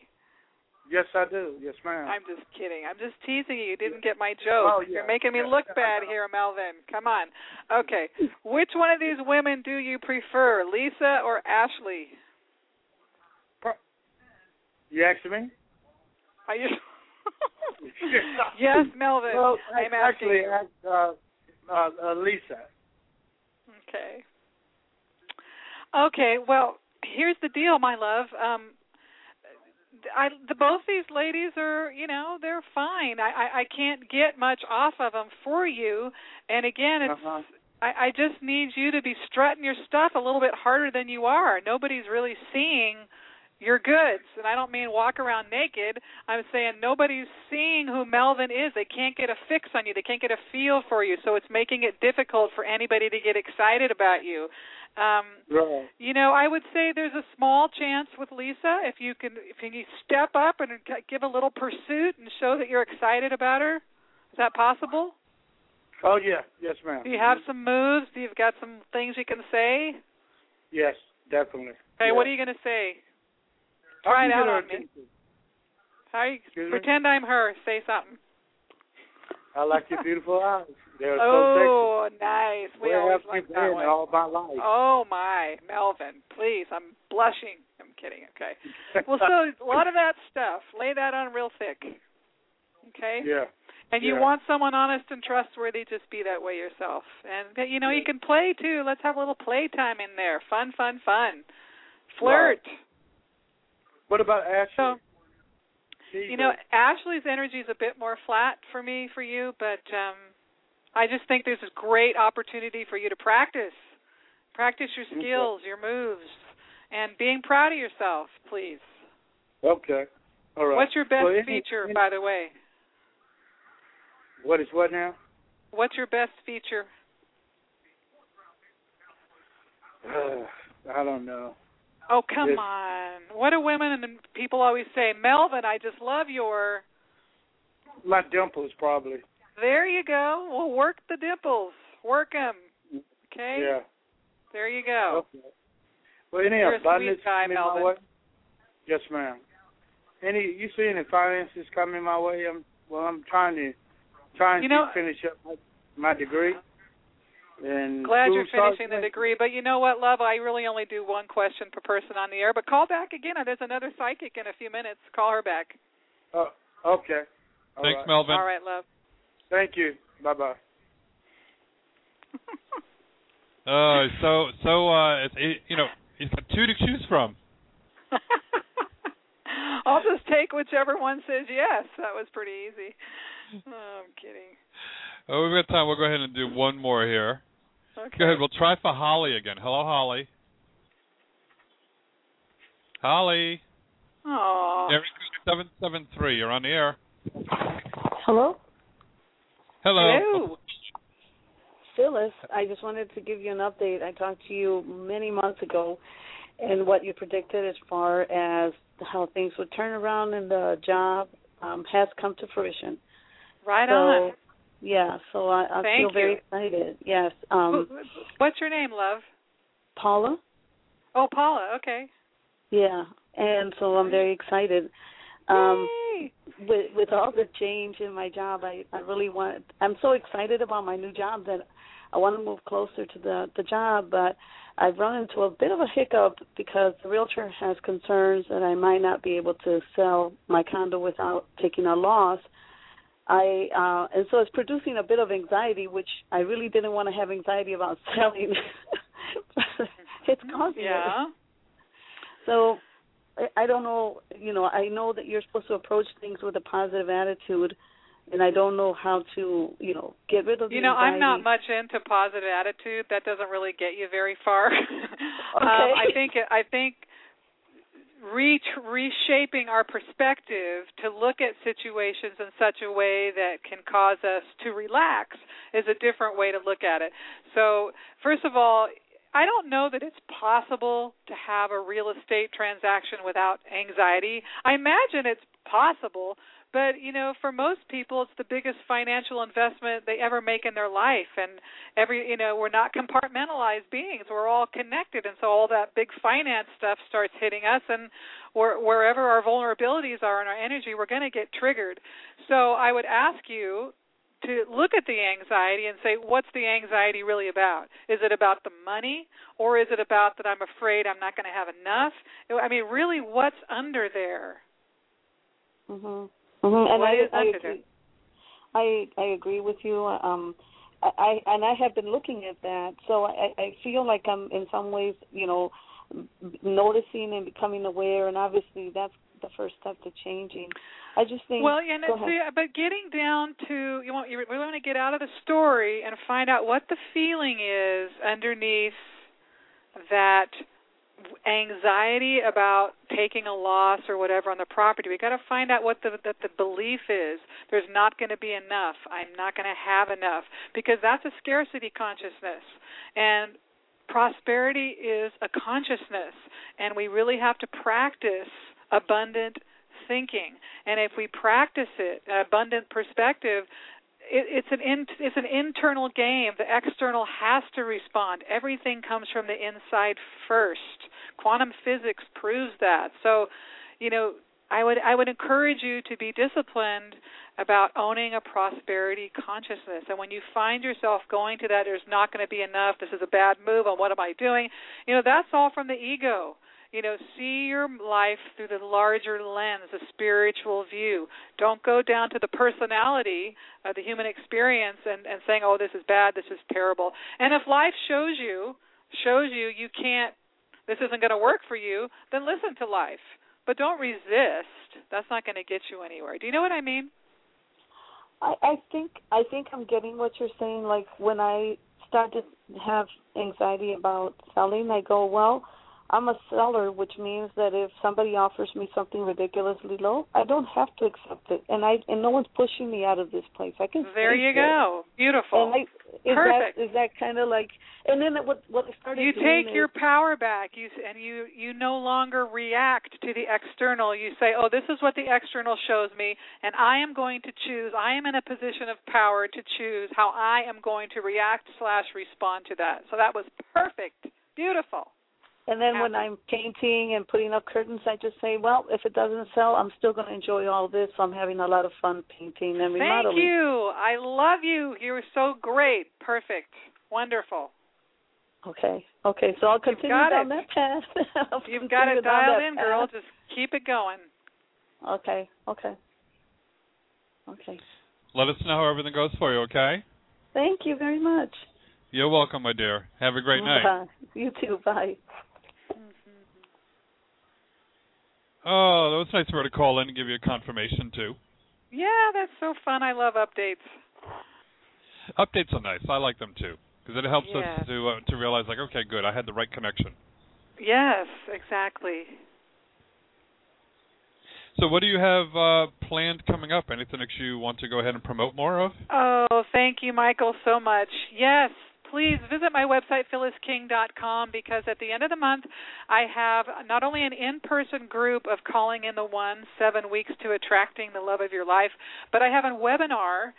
Yes, I do. Yes, ma'am. I'm just kidding. I'm just teasing you. You didn't get my joke. Oh, yeah. You're making me look bad here, Melvin. Come on. Okay. Which one of these women do you prefer, Lisa or Ashley? You asking me? Are you? Yes, Melvin. Well, I'm actually Lisa. Okay. Okay. Well, here's the deal, my love. Both these ladies are, they're fine. I can't get much off of them for you. And again, it's I just need you to be strutting your stuff a little bit harder than you are. Nobody's really seeing your goods. And I don't mean walk around naked. I'm saying nobody's seeing who Melvin is. They can't get a fix on you. They can't get a feel for you. So it's making it difficult for anybody to get excited about you. I would say there's a small chance with Lisa if you step up and give a little pursuit and show that you're excited about her. Is that possible? Oh, yeah. Yes, ma'am. Do you have some moves? Do you've got some things you can say? Yes, definitely. Okay, What are you going to say? Try it out on me. Pretend I'm her. Say something. I like your beautiful eyes. They're so sexy. Oh, nice. We always like that one. All my life. Oh, my. Melvin, please. I'm blushing. I'm kidding. Okay. Well, so a lot of that stuff. Lay that on real thick. Okay? Yeah. And you want someone honest and trustworthy, just be that way yourself. And, you can play, too. Let's have a little playtime in there. Fun, fun, fun. Flirt. Wow. What about Ashley? So, Ashley's energy is a bit more flat for you, but I just think there's a great opportunity for you to practice. Practice your skills, your moves, and being proud of yourself, please. Okay. All right. What's your best feature, by the way? What is what now? What's your best feature? I don't know. Oh, come on. What do women and people always say? Melvin, I just love your... My dimples, probably. There you go. Well, work the dimples. Work them. Okay? Yeah. There you go. Okay. Well, you're a sweet guy, Melvin. Yes, ma'am. You see any finances coming my way? I'm trying to finish up my degree. And glad you're finishing the degree, but you know what, love, I really only do one question per person on the air, but call back again. There's another psychic in a few minutes. Call her back. Oh, okay. Thanks, Melvin. All right, love. Thank you. Bye-bye. Oh, it's got two to choose from. I'll just take whichever one says yes. That was pretty easy. Oh, I'm kidding. Oh, we've got time. We'll go ahead and do one more here. Okay. Go ahead. We'll try for Holly again. Hello, Holly. Holly. Aww. Area 773. You're on the air. Hello? Hello. Phyllis, I just wanted to give you an update. I talked to you many months ago and what you predicted as far as how things would turn around in the job has come to fruition. Right on. Yeah, so I feel very excited. Yes. What's your name, love? Paula. Oh, Paula. Okay. Yeah, and so I'm very excited. With all the change in my job, I really want. I'm so excited about my new job that I want to move closer to the job, but I've run into a bit of a hiccup because the realtor has concerns that I might not be able to sell my condo without taking a loss. And so it's producing a bit of anxiety, which I really didn't want to have anxiety about selling. It's causing it. So I don't know, I know that you're supposed to approach things with a positive attitude, and I don't know how to, get rid of the anxiety. I'm not much into positive attitude. That doesn't really get you very far. Okay. I think reshaping our perspective to look at situations in such a way that can cause us to relax is a different way to look at it. So, first of all, I don't know that it's possible to have a real estate transaction without anxiety. I imagine it's possible, but, you know, for most people, it's the biggest financial investment they ever make in their life. And, you know, we're not compartmentalized beings. We're all connected. And so all that big finance stuff starts hitting us. And wherever our vulnerabilities are in our energy, we're going to get triggered. So I would ask you to look at the anxiety and say, what's the anxiety really about? Is it about the money, or is it about that I'm afraid I'm not going to have enough? I mean, really, what's under there? And I agree with you. I have been looking at that, so I feel like I'm in some ways, you know, noticing and becoming aware, and obviously that's the first step to changing. I just think, well, and but getting down to, we want to get out of the story and find out what the feeling is underneath that anxiety about taking a loss or whatever on the property. We got to find out what the belief is. There's not going to be enough. I'm not going to have enough, because that's a scarcity consciousness. And prosperity is a consciousness, and we really have to practice abundant thinking. And if we practice it, an abundant perspective, it's an internal game. The external has to respond. Everything comes from the inside first. Quantum physics proves that. So, you know, I would encourage you to be disciplined about owning a prosperity consciousness. And when you find yourself going to that, there's not going to be enough, this is a bad move, and what am I doing? You know, that's all from the ego. You know, see your life through the larger lens, the spiritual view. Don't go down to the personality of the human experience and saying, oh, this is bad, this is terrible. And if life shows you you can't, this isn't going to work for you, then listen to life. But don't resist. That's not going to get you anywhere. Do you know what I mean? I think I'm getting what you're saying. Like, when I start to have anxiety about selling, I go, well, I'm a seller, which means that if somebody offers me something ridiculously low, I don't have to accept it, and no one's pushing me out of this place. I can. There you go. Beautiful. Perfect. Is that kind of like? And then what I started. You take your power back. You no longer react to the external. You say, oh, this is what the external shows me, and I am going to choose. I am in a position of power to choose how I am going to react/respond to that. So that was perfect. Beautiful. And then when I'm painting and putting up curtains, I just say, well, if it doesn't sell, I'm still going to enjoy all this. So I'm having a lot of fun painting and remodeling. Thank you. I love you. You're so great. Perfect. Wonderful. Okay. So I'll continue down that path. You've got it dialed in, girl. Just keep it going. Okay. Let us know how everything goes for you, okay? Thank you very much. You're welcome, my dear. Have a great night. You too. Bye. Oh, that was nice of her to call in and give you a confirmation, too. Yeah, that's so fun. I love updates. Updates are nice. I like them, too, because it helps us to realize, like, okay, good, I had the right connection. Yes, exactly. So what do you have planned coming up? Anything that you want to go ahead and promote more of? Oh, thank you, Michael, so much. Yes. Please visit my website, phyllisking.com, because at the end of the month, I have not only an in-person group of Calling in the One, 7 weeks to attracting the love of your life, but I have a webinar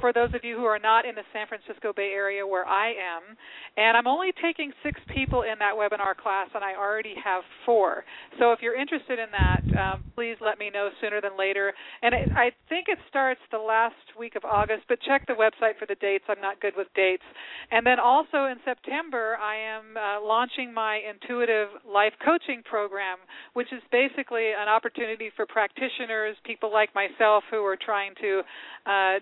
for those of you who are not in the San Francisco Bay Area where I am. And I'm only taking 6 people in that webinar class, and I already have 4. So if you're interested in that, please let me know sooner than later. And I think it starts the last week of August, but check the website for the dates. I'm not good with dates. And then also in September, I am launching my intuitive life coaching program, which is basically an opportunity for practitioners, people like myself who are trying to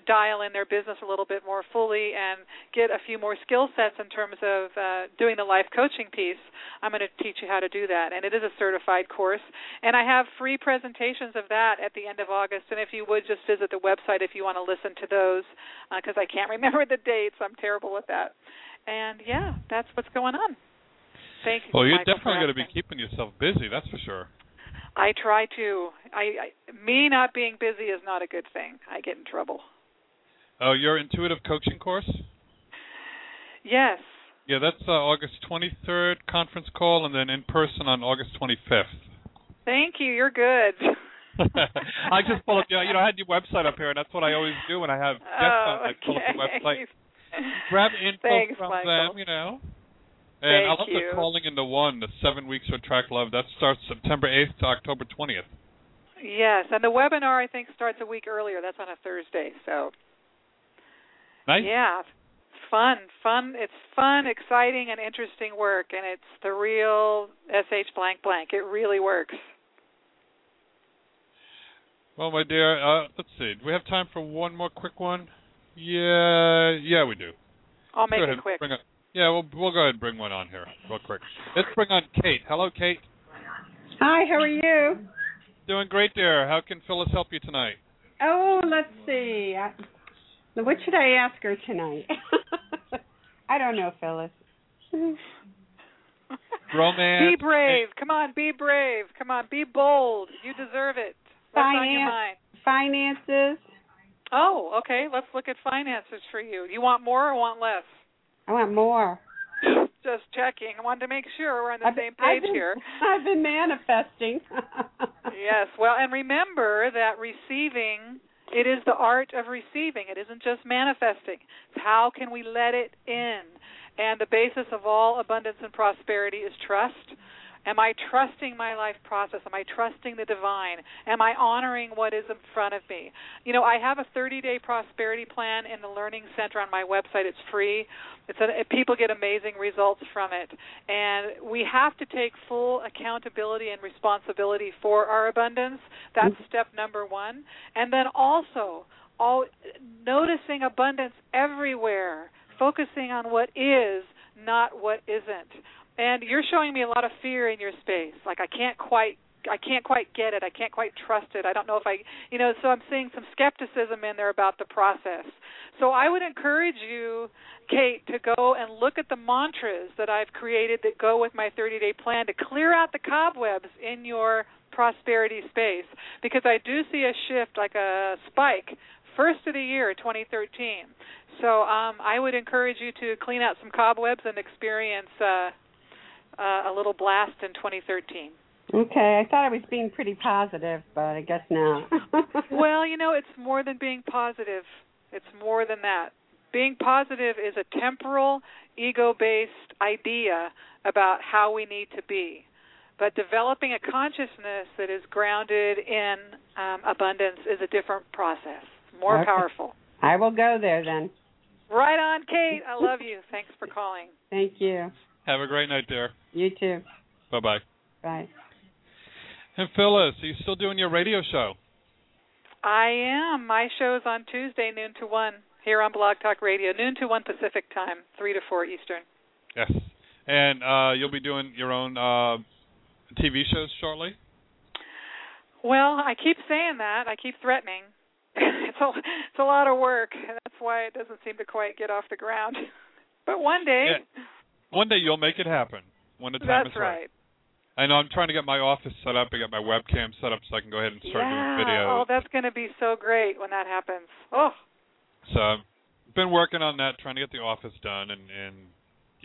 dial in their business a little bit more fully and get a few more skill sets in terms of doing the life coaching piece. I'm going to teach you how to do that, and it is a certified course. And I have free presentations of that at the end of August, and if you would just visit the website if you want to listen to those, because I can't remember the dates. I'm terrible with that. And, yeah, that's what's going on. Thank you. Well, you're Michael, definitely going to be keeping yourself busy, that's for sure. I try to. Me not being busy is not a good thing. I get in trouble. Oh, your intuitive coaching course? Yes. Yeah, that's August 23rd conference call, and then in person on August 25th. Thank you. You're good. I just pull up, you know, I had your website up here, and that's what I always do when I have guests on. I pull up the website, grab info from Michael. Them, you know. And I love the Calling in the One, the 7 weeks to attract love. That starts September 8th to October 20th. Yes, and the webinar, I think, starts a week earlier. That's on a Thursday. So, nice. Yeah, fun. It's fun, exciting, and interesting work, and it's the real SH blank blank. It really works. Well, my dear, let's see. Do we have time for one more quick one? Yeah, we do. I'll make it quick. Yeah, we'll go ahead and bring one on here real quick. Let's bring on Kate. Hello, Kate. Hi, how are you? Doing great, dear. How can Phyllis help you tonight? Oh, let's see. What should I ask her tonight? I don't know, Phyllis. Romance. Be brave. Come on, be brave. Come on, be bold. You deserve it. What's on your mind? Finances. Oh, okay. Let's look at finances for you. You want more or want less? I want more. Just checking. I wanted to make sure we're on the same page here. I've been manifesting. Yes. Well, and remember that receiving, it is the art of receiving. It isn't just manifesting. It's how can we let it in? And the basis of all abundance and prosperity is trust. Am I trusting my life process? Am I trusting the divine? Am I honoring what is in front of me? You know, I have a 30-day prosperity plan in the Learning Center on my website. It's free. People get amazing results from it. And we have to take full accountability and responsibility for our abundance. That's step number one. And then also noticing abundance everywhere, focusing on what is, not what isn't. And you're showing me a lot of fear in your space. Like I can't quite get it. I can't quite trust it. I don't know if so I'm seeing some skepticism in there about the process. So I would encourage you, Kate, to go and look at the mantras that I've created that go with my 30-day plan to clear out the cobwebs in your prosperity space, because I do see a shift, like a spike, first of the year, 2013. So I would encourage you to clean out some cobwebs and experience a little blast in 2013. Okay, I thought I was being pretty positive, but I guess not. Well, you know, it's more than being positive. It's more than that. Being positive is a temporal, ego-based idea about how we need to be. But developing a consciousness that is grounded in abundance is a different process, more powerful. I will go there then. Right on, Kate. I love you. Thanks for calling. Thank you. Have a great night, dear. You too. Bye-bye. Bye. And Phyllis, are you still doing your radio show? I am. My show's on Tuesday, noon to 1, here on Blog Talk Radio, noon to 1 Pacific time, 3 to 4 Eastern. Yes. And you'll be doing your own TV shows shortly? Well, I keep saying that. I keep threatening. It's a lot of work. That's why it doesn't seem to quite get off the ground. But one day... Yeah. One day you'll make it happen when the time is right. That's right. I know I'm trying to get my office set up. I got my webcam set up so I can go ahead and start doing videos. Oh, that's going to be so great when that happens. Oh. So I've been working on that, trying to get the office done and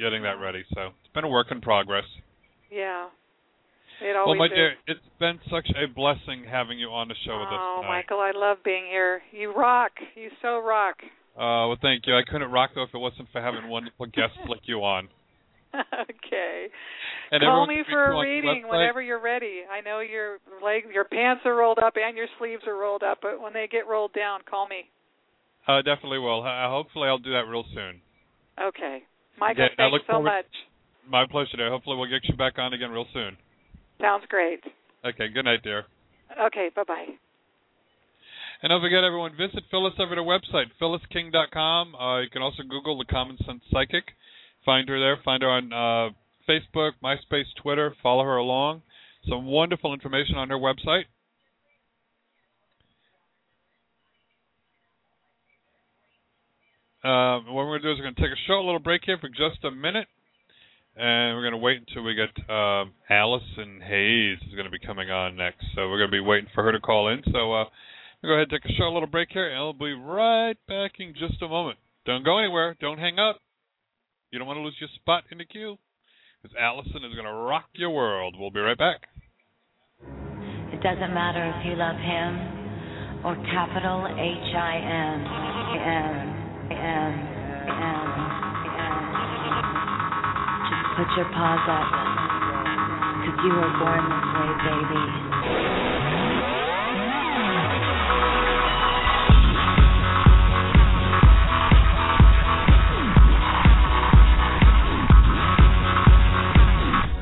getting that ready. So it's been a work in progress. Yeah. It always is. Dear, it's been such a blessing having you on the show with us tonight. Oh, Michael, I love being here. You rock. You so rock. Well, thank you. I couldn't rock, though, if it wasn't for having wonderful guests like you on. Okay. And call me for a reading whenever you're ready. I know your pants are rolled up and your sleeves are rolled up, but when they get rolled down, call me. I definitely will. Hopefully I'll do that real soon. Okay. Michael, thanks so much. My pleasure, dear. Hopefully we'll get you back on again real soon. Sounds great. Okay. Good night, dear. Okay. Bye-bye. And don't forget, everyone, visit Phyllis over to the website, phyllisking.com. You can also Google the Common Sense Psychic. Find her there. Find her on Facebook, MySpace, Twitter. Follow her along. Some wonderful information on her website. What we're going to do is we're going to take a short little break here for just a minute. And we're going to wait until we get Allison Hayes is going to be coming on next. So we're going to be waiting for her to call in. So we'll go ahead and take a short little break here. And I'll be right back in just a moment. Don't go anywhere. Don't hang up. You don't want to lose your spot in the queue, because Allison is going to rock your world. We'll be right back. It doesn't matter if you love him or capital H-I-M. Just put your paws up, because you were born this way, baby.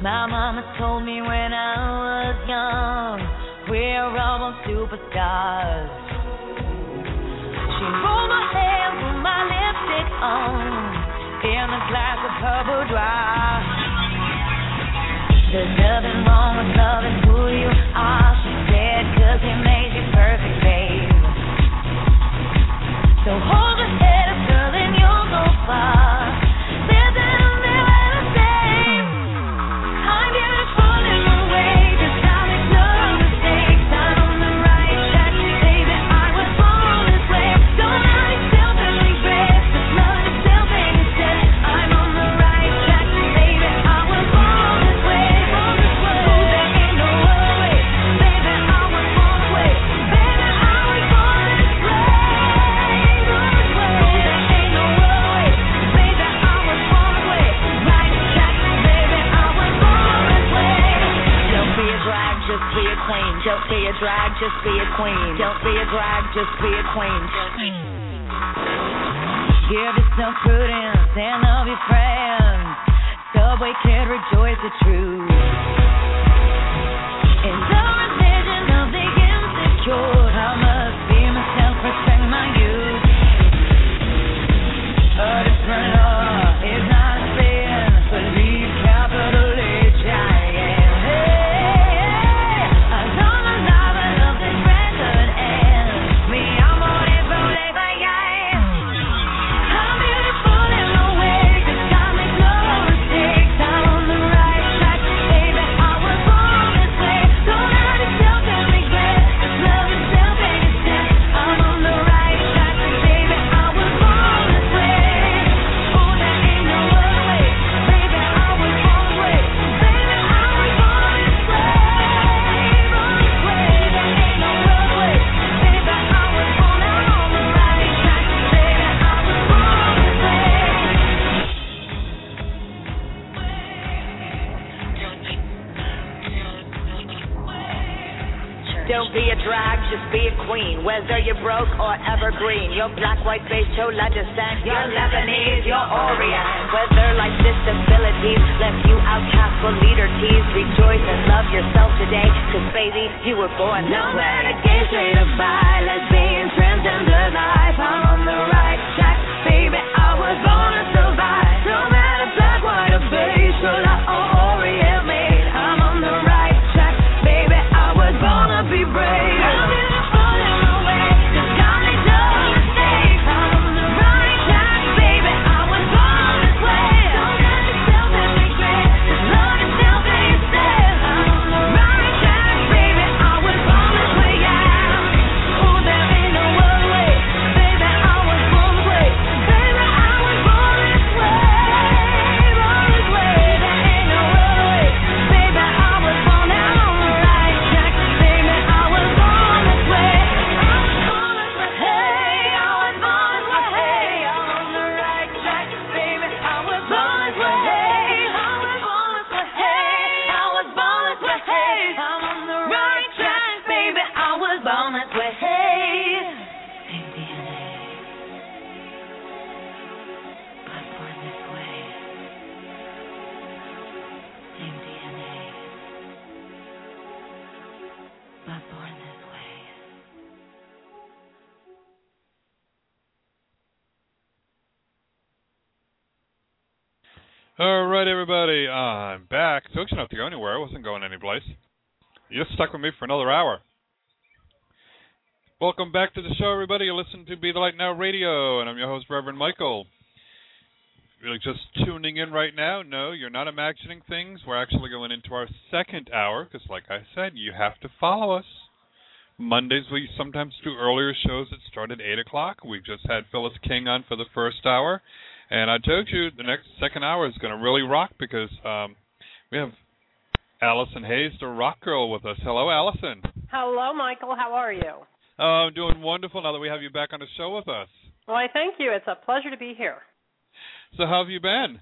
My mama told me when I was young, we're all superstars. She rolled my hair with my lipstick on, in the glass of her boudoir. There's nothing wrong with loving who you are, she said, cause it made you perfect, babe. So hold your head up, girl, and you'll go far. Don't be a drag, just be a queen. Don't be a drag, just be a queen. Give yourself prudence and love your friends. Subway can rejoice the truth. In the religion of the insecure, I must be myself, protect my youth. A different law is not a sin, believe capital H-I. Whether you're broke or evergreen, your black, white, beige, chola descent, your Lebanese, your Orient. Whether life's disabilities left you outcast for leader teased, rejoice and love yourself today, cause baby, you were born this way. No matter gay, straight or bi, lesbian, transgender life, I'm on the right track, baby, I was born to survive. No matter black, white, or beige, chola or Orient, mate, I'm on the right track, baby, I was born to be brave. All right, everybody, I'm back. Folks, you're not going anywhere. I wasn't going anyplace. You're stuck with me for another hour. Welcome back to the show, everybody. You listen to Be The Light Now Radio, and I'm your host, Reverend Michael. Really just tuning in right now? No, you're not imagining things. We're actually going into our second hour, because like I said, you have to follow us. Mondays, we sometimes do earlier shows that start at 8 o'clock. We just had Phyllis King on for the first hour. And I told you the next second hour is going to really rock because we have Allison Hayes, the Rock Girl, with us. Hello, Allison. Hello, Michael. How are you? Oh, I'm doing wonderful now that we have you back on the show with us. Well, I thank you. It's a pleasure to be here. So how have you been?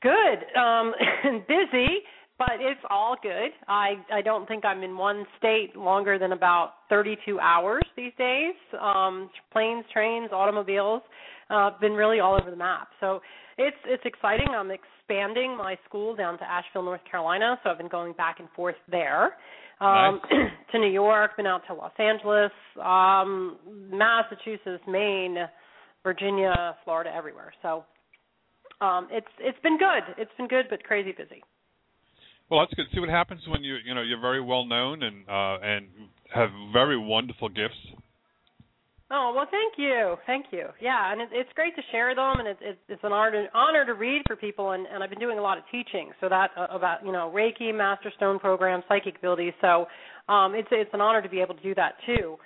Good. Busy, but it's all good. I don't think I'm in one state longer than about 32 hours these days. Planes, trains, automobiles. I've been really all over the map. So it's exciting. I'm expanding my school down to Asheville, North Carolina, so I've been going back and forth there. Nice. To New York, been out to Los Angeles, Massachusetts, Maine, Virginia, Florida, everywhere. So it's been good. It's been good, but crazy busy. Well, that's good. See what happens when you're very well known and have very wonderful gifts. Oh, well, thank you. Yeah, and it's great to share them, and it's an honor to read for people, and I've been doing a lot of teaching, so that about, Reiki, Master Stone program, psychic abilities, so it's an honor to be able to do that, too.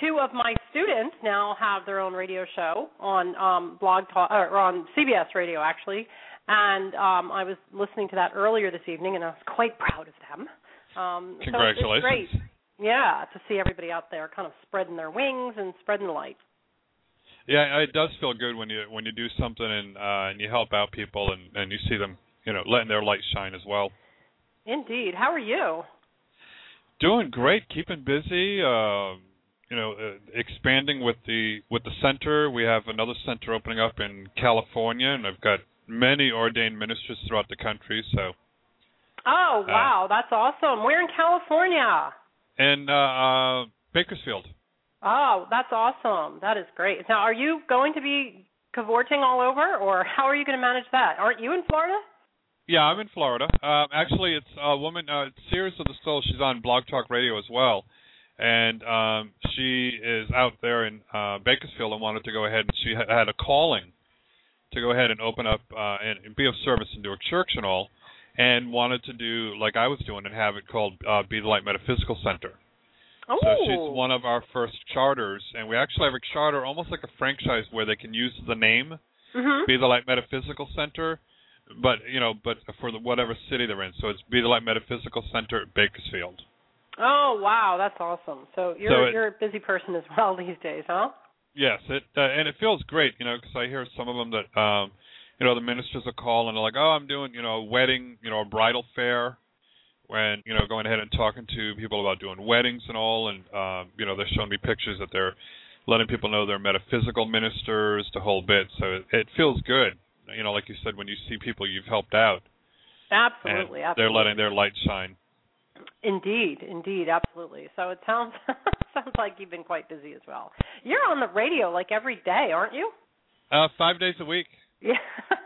Two of my students now have their own radio show on Blog Talk, or on CBS Radio, actually, and I was listening to that earlier this evening, and I was quite proud of them. Congratulations. So it's great. Yeah, to see everybody out there kind of spreading their wings and spreading the light. Yeah, it does feel good when you do something and you help out people and you see them, letting their light shine as well. Indeed. How are you? Doing great, keeping busy, expanding with the center. We have another center opening up in California, and I've got many ordained ministers throughout the country, so. Oh, wow, that's awesome. We're in California. And Bakersfield. Oh, that's awesome. That is great. Now, are you going to be cavorting all over, or how are you going to manage that? Aren't you in Florida? Yeah, I'm in Florida. Actually, it's a woman, Sears of the Soul. She's on Blog Talk Radio as well. And she is out there in Bakersfield and wanted to go ahead, and she had a calling to go ahead and open up and be of service and do a church and all. And wanted to do like I was doing and have it called Be The Light Metaphysical Center. Oh. So she's one of our first charters. And we actually have a charter almost like a franchise where they can use the name, mm-hmm. Be The Light Metaphysical Center, but for whatever city they're in. So it's Be The Light Metaphysical Center at Bakersfield. Oh, wow. That's awesome. So you're a busy person as well these days, huh? Yes. And it feels great, because I hear some of them that – the ministers are calling, they're like, oh, I'm doing, a wedding, a bridal fair, and, going ahead and talking to people about doing weddings and all, and, they're showing me pictures that they're letting people know they're metaphysical ministers, the whole bit. So it feels good, like you said, when you see people you've helped out. Absolutely, absolutely. They're letting their light shine. Indeed, absolutely. So it sounds like you've been quite busy as well. You're on the radio like every day, aren't you? 5 days a week. Yeah,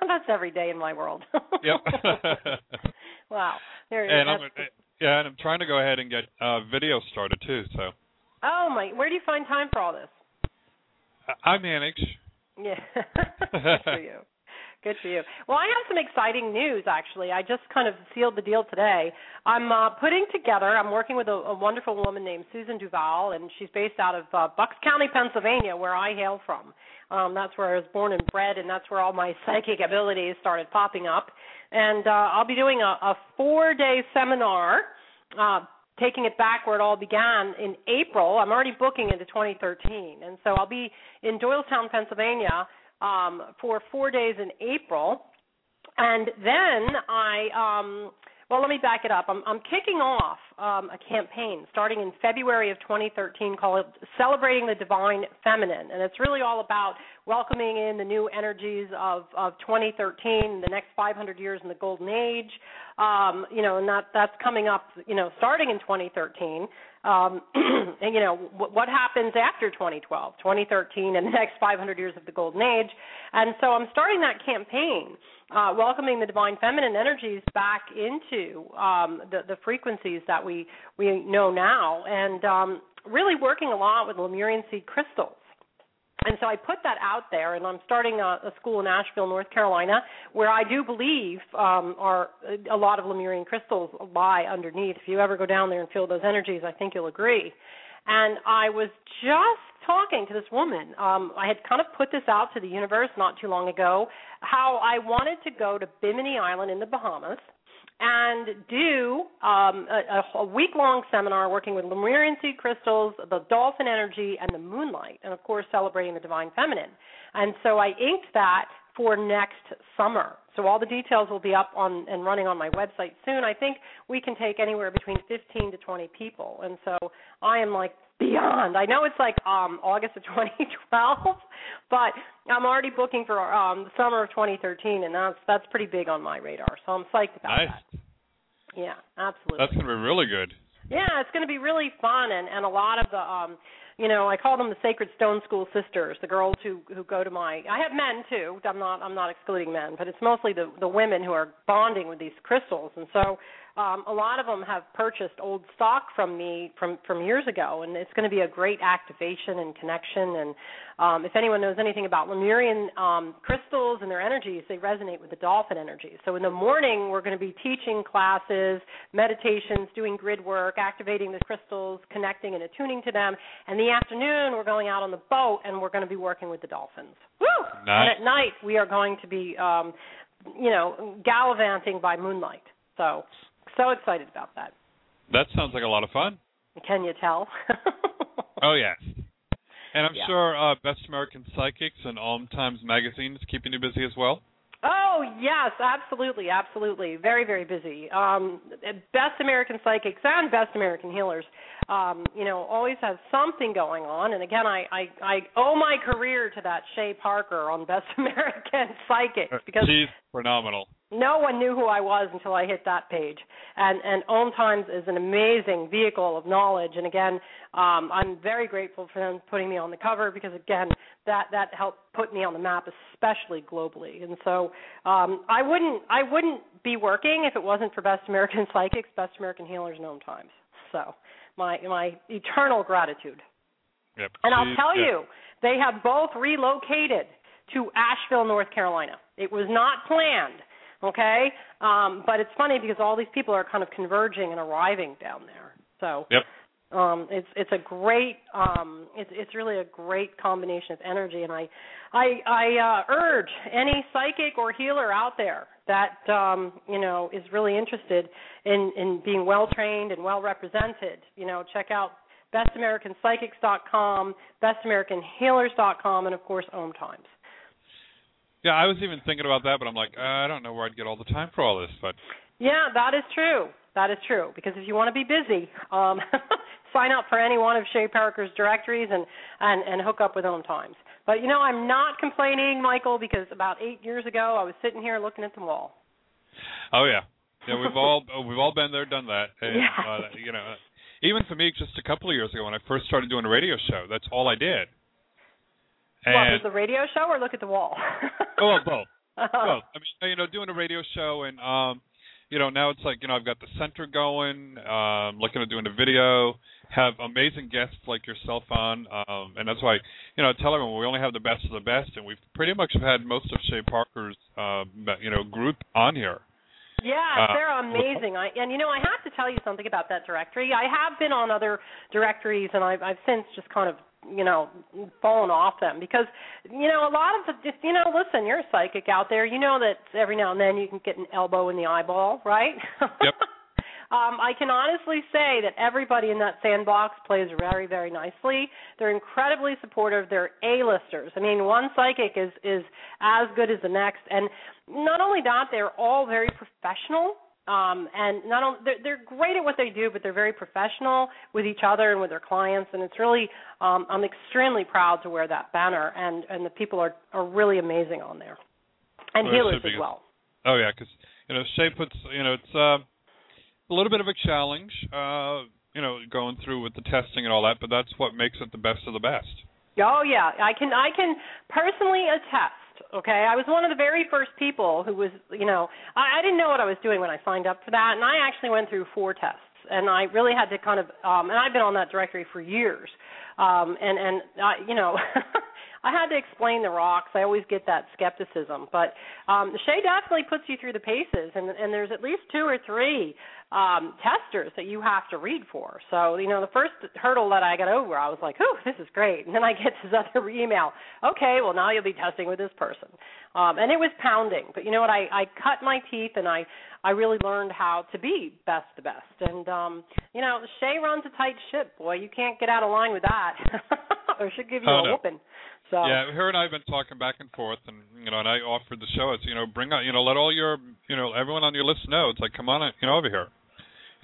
that's every day in my world. Yep. Wow. There you go. Yeah, and I'm trying to go ahead and get video started too. So. Oh my! Where do you find time for all this? I manage. Yeah. Good for you. Well, I have some exciting news actually. I just kind of sealed the deal today. I'm I'm working with a wonderful woman named Susan Duval, and she's based out of Bucks County, Pennsylvania, where I hail from. That's where I was born and bred, and that's where all my psychic abilities started popping up. And I'll be doing a 4-day seminar, taking it back where it all began in April. I'm already booking into 2013. And so I'll be in Doylestown, Pennsylvania, for 4 days in April. And then let me back it up. I'm kicking off a campaign starting in February of 2013 called Celebrating the Divine Feminine, and it's really all about welcoming in the new energies of 2013, the next 500 years in the Golden Age, and that's coming up, starting in 2013. And, what happens after 2012, 2013, and the next 500 years of the Golden Age. And so I'm starting that campaign, welcoming the divine feminine energies back into the frequencies that we know now, and really working a lot with Lemurian seed crystals. And so I put that out there, and I'm starting a school in Asheville, North Carolina, where I do believe are a lot of Lemurian crystals lie underneath. If you ever go down there and feel those energies, I think you'll agree. And I was just talking to this woman. I had kind of put this out to the universe not too long ago, how I wanted to go to Bimini Island in the Bahamas and do a week-long seminar working with Lemurian sea crystals, the dolphin energy, and the moonlight, and, of course, celebrating the divine feminine. And so I inked that for next summer. So all the details will be up on and running on my website soon. I think we can take anywhere between 15 to 20 people. And so I am, like, beyond. I know it's, like, August of 2012, but I'm already booking for the summer of 2013, and that's pretty big on my radar. So I'm psyched about that. Yeah, absolutely. That's going to be really good. Yeah, it's going to be really fun, and a lot of the you know, I call them the Sacred Stone School sisters, the girls who go to my – I have men, too. I'm not excluding men, but it's mostly the women who are bonding with these crystals. And so a lot of them have purchased old stock from me from years ago, and it's going to be a great activation and connection. And if anyone knows anything about Lemurian crystals and their energies, they resonate with the dolphin energy. So in the morning, we're going to be teaching classes, meditations, doing grid work, activating the crystals, connecting and attuning to them, and the afternoon, we're going out on the boat, and we're going to be working with the dolphins. Woo! Nice. And at night, we are going to be, gallivanting by moonlight. So excited about that. That sounds like a lot of fun. Can you tell? Oh, yes. And I'm sure Best American Psychics and Om Times magazine is keeping you busy as well. Oh, yes, absolutely, absolutely. Very, very busy. Best American Psychics and Best American Healers, always have something going on. And, again, I owe my career to that Shea Parker on Best American Psychics. Because she's phenomenal. No one knew who I was until I hit that page. And Om Times is an amazing vehicle of knowledge. And, again, I'm very grateful for them putting me on the cover because, again, that helped put me on the map, especially globally. And so I wouldn't be working if it wasn't for Best American Psychics, Best American Healers, and Om Times. So my eternal gratitude. Yep. And I'll tell you, they have both relocated to Asheville, North Carolina. It was not planned, okay? But it's funny because all these people are kind of converging and arriving down there. So. Yep. It's a great it's really a great combination of energy, and I urge any psychic or healer out there that is really interested in being well trained and well represented. Check out bestamericanpsychics.com, bestamericanhealers.com, and of course Om Times. Yeah, I was even thinking about that, but I'm like I don't know where I'd get all the time for all this, but yeah, that is true. That is true, because if you want to be busy, sign up for any one of Shea Parker's directories and hook up with Om Times. But, I'm not complaining, Michael, because about 8 years ago I was sitting here looking at the wall. Oh, yeah. Yeah, we've all been there, done that. And, even for me, just a couple of years ago when I first started doing a radio show, that's all I did. And what, was the radio show or look at the wall? Oh, both. Both. I mean, doing a radio show and – now it's like, I've got the center going, looking at doing a video, have amazing guests like yourself on, and that's why, I tell everyone we only have the best of the best, and we've pretty much had most of Shea Parker's, group on here. Yeah, they're amazing. I have to tell you something about that directory. I have been on other directories, and I've since just kind of, fallen off them because, a lot of the, listen, you're a psychic out there. You know that every now and then you can get an elbow in the eyeball, right? Yep. I can honestly say that everybody in that sandbox plays very, very nicely. They're incredibly supportive. They're A-listers. I mean, one psychic is as good as the next. And not only that, they're all very professional. And not only they're great at what they do, but they're very professional with each other and with their clients. And it's really, I'm extremely proud to wear that banner. And the people are really amazing on there, and healers as well. Oh yeah, because Shea puts it's a little bit of a challenge, going through with the testing and all that. But that's what makes it the best of the best. Oh yeah, I can personally attest. Okay, I was one of the very first people who was, I didn't know what I was doing when I signed up for that, and I actually went through 4 tests, and I really had to kind of, and I've been on that directory for years, and I I had to explain the rocks. I always get that skepticism. But Shay definitely puts you through the paces, and there's at least two or three testers that you have to read for. So, you know, the first hurdle that I got over, I was like, oh, this is great. And then I get this other email. Okay, well, now you'll be testing with this person. And it was pounding. But you know what? I cut my teeth, and I really learned how to be best to best. And, you know, Shay runs a tight ship, boy. You can't get out of line with that or she'll give you a whooping. So. Yeah, her and I have been talking back and forth, and, you know, and I offered the show. It's, you know, bring on, you know, let all your, you know, everyone on your list know. It's like, come on, you know, over here.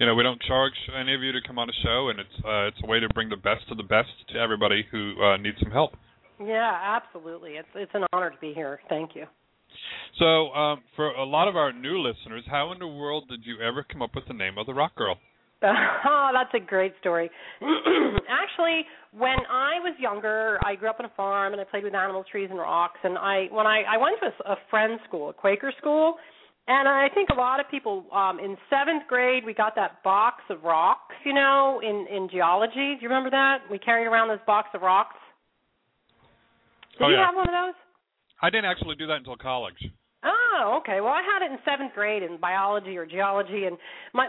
You know, we don't charge any of you to come on a show, and it's a way to bring the best of the best to everybody who needs some help. Yeah, absolutely. It's an honor to be here. Thank you. So for a lot of our new listeners, how in the world did you ever come up with the name of the Rock Girl? Oh, that's a great story. Actually, when I was younger, I grew up on a farm, and I played with animals, trees, and rocks. And I went to a friend's school, a Quaker school, and I think a lot of people in 7th grade, we got that box of rocks, you know, in geology. Do you remember that? We carried around this box of rocks. Did you have one of those? I didn't actually do that until college. Oh, okay. Well, I had it in 7th grade in biology or geology, and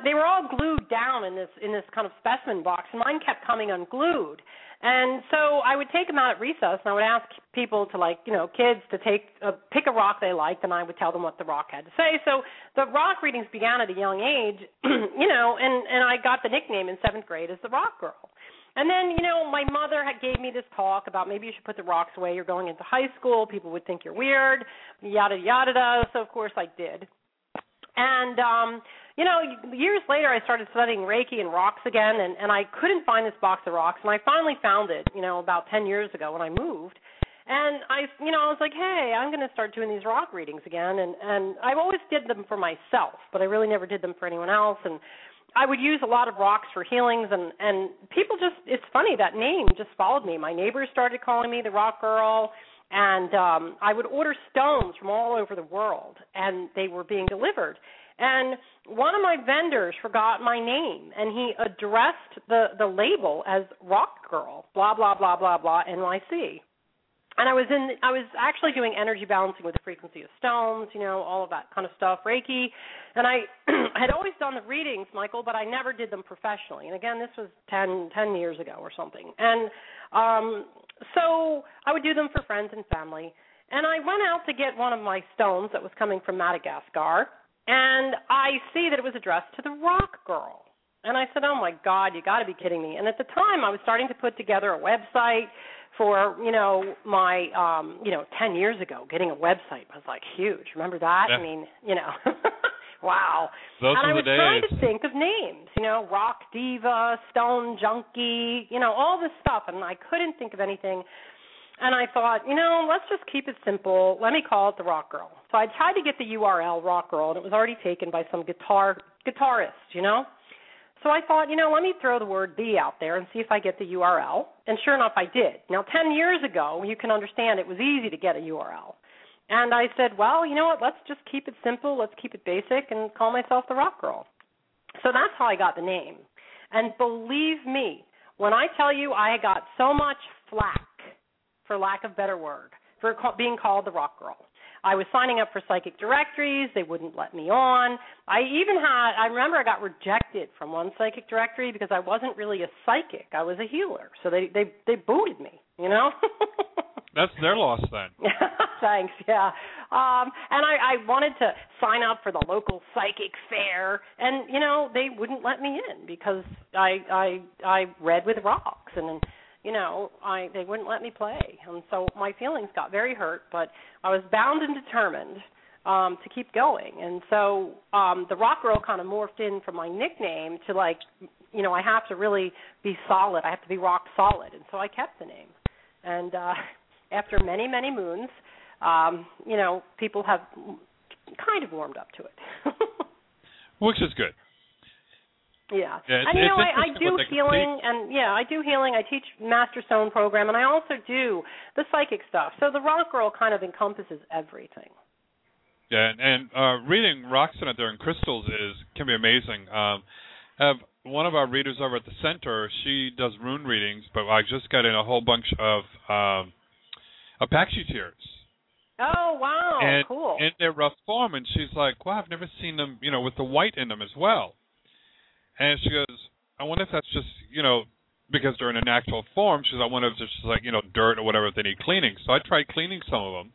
they were all glued down in this kind of specimen box, and mine kept coming unglued. And so I would take them out at recess, and I would ask people to, like, you know, kids to pick a rock they liked, and I would tell them what the rock had to say. So the rock readings began at a young age, you know, and I got the nickname in 7th grade as the Rock Girl. And then, you know, my mother gave me this talk about maybe you should put the rocks away. You're going into high school. People would think you're weird, yada, yada, yada. So, of course, I did. And, you know, years later I started studying Reiki and rocks again, and I couldn't find this box of rocks. And I finally found it, you know, about 10 years ago when I moved. And I, you know, I was like, hey, I'm going to start doing these rock readings again. And I've always did them for myself, but I really never did them for anyone else. And I would use a lot of rocks for healings, and people just – it's funny, that name just followed me. My neighbors started calling me the Rock Girl, and I would order stones from all over the world, and they were being delivered. And one of my vendors forgot my name, and he addressed the label as Rock Girl, blah, blah, blah, blah, blah, NYC. And I was actually doing energy balancing with the frequency of stones, you know, all of that kind of stuff, Reiki. And I had always done the readings, Michael, but I never did them professionally. And, again, this was 10 years ago or something. And so I would do them for friends and family. And I went out to get one of my stones that was coming from Madagascar, and I see that it was addressed to the Rock Girl. And I said, oh, my God, you got to be kidding me. And at the time I was starting to put together a website for, you know, my, you know, 10 years ago, getting a website was, like, huge. Remember that? Yeah. I mean, you know, wow. Those and I was trying to think of names, you know, Rock Diva, Stone Junkie, you know, all this stuff. And I couldn't think of anything. And I thought, you know, let's just keep it simple. Let me call it the Rock Girl. So I tried to get the URL Rock Girl, and it was already taken by some guitarist, you know. So I thought, you know, let me throw the word "the" out there and see if I get the URL. And sure enough, I did. Now, 10 years ago, you can understand it was easy to get a URL. And I said, well, you know what, let's just keep it simple, let's keep it basic, and call myself the Rock Girl. So that's how I got the name. And believe me, when I tell you I got so much flack, for lack of a better word, for being called the Rock Girl. I was signing up for psychic directories. They wouldn't let me on. I remember I got rejected from one psychic directory because I wasn't really a psychic. I was a healer. So they booted me, you know. That's their loss then. Thanks, yeah. And I wanted to sign up for the local psychic fair, and, you know, they wouldn't let me in because I read with rocks, and you know, they wouldn't let me play. And so my feelings got very hurt, but I was bound and determined to keep going. And so the Rock Girl kind of morphed in from my nickname to, like, you know, I have to really be solid. I have to be rock solid. And so I kept the name. And after many, many moons, you know, people have kind of warmed up to it. Which is good. Yeah. And, you know, I do healing, I teach Master Stone program, and I also do the psychic stuff. So the Rock Girl kind of encompasses everything. Yeah, and reading rocks out there and crystals can be amazing. Have one of our readers over at the center, she does rune readings, but I just got in a whole bunch of Apache tears. Oh, wow, and, cool. In their rough form, and she's like, wow, I've never seen them, you know, with the white in them as well. And she goes, I wonder if that's just, you know, because they're in an actual form. She's like, I wonder if it's just like, you know, dirt or whatever, if they need cleaning. So I tried cleaning some of them.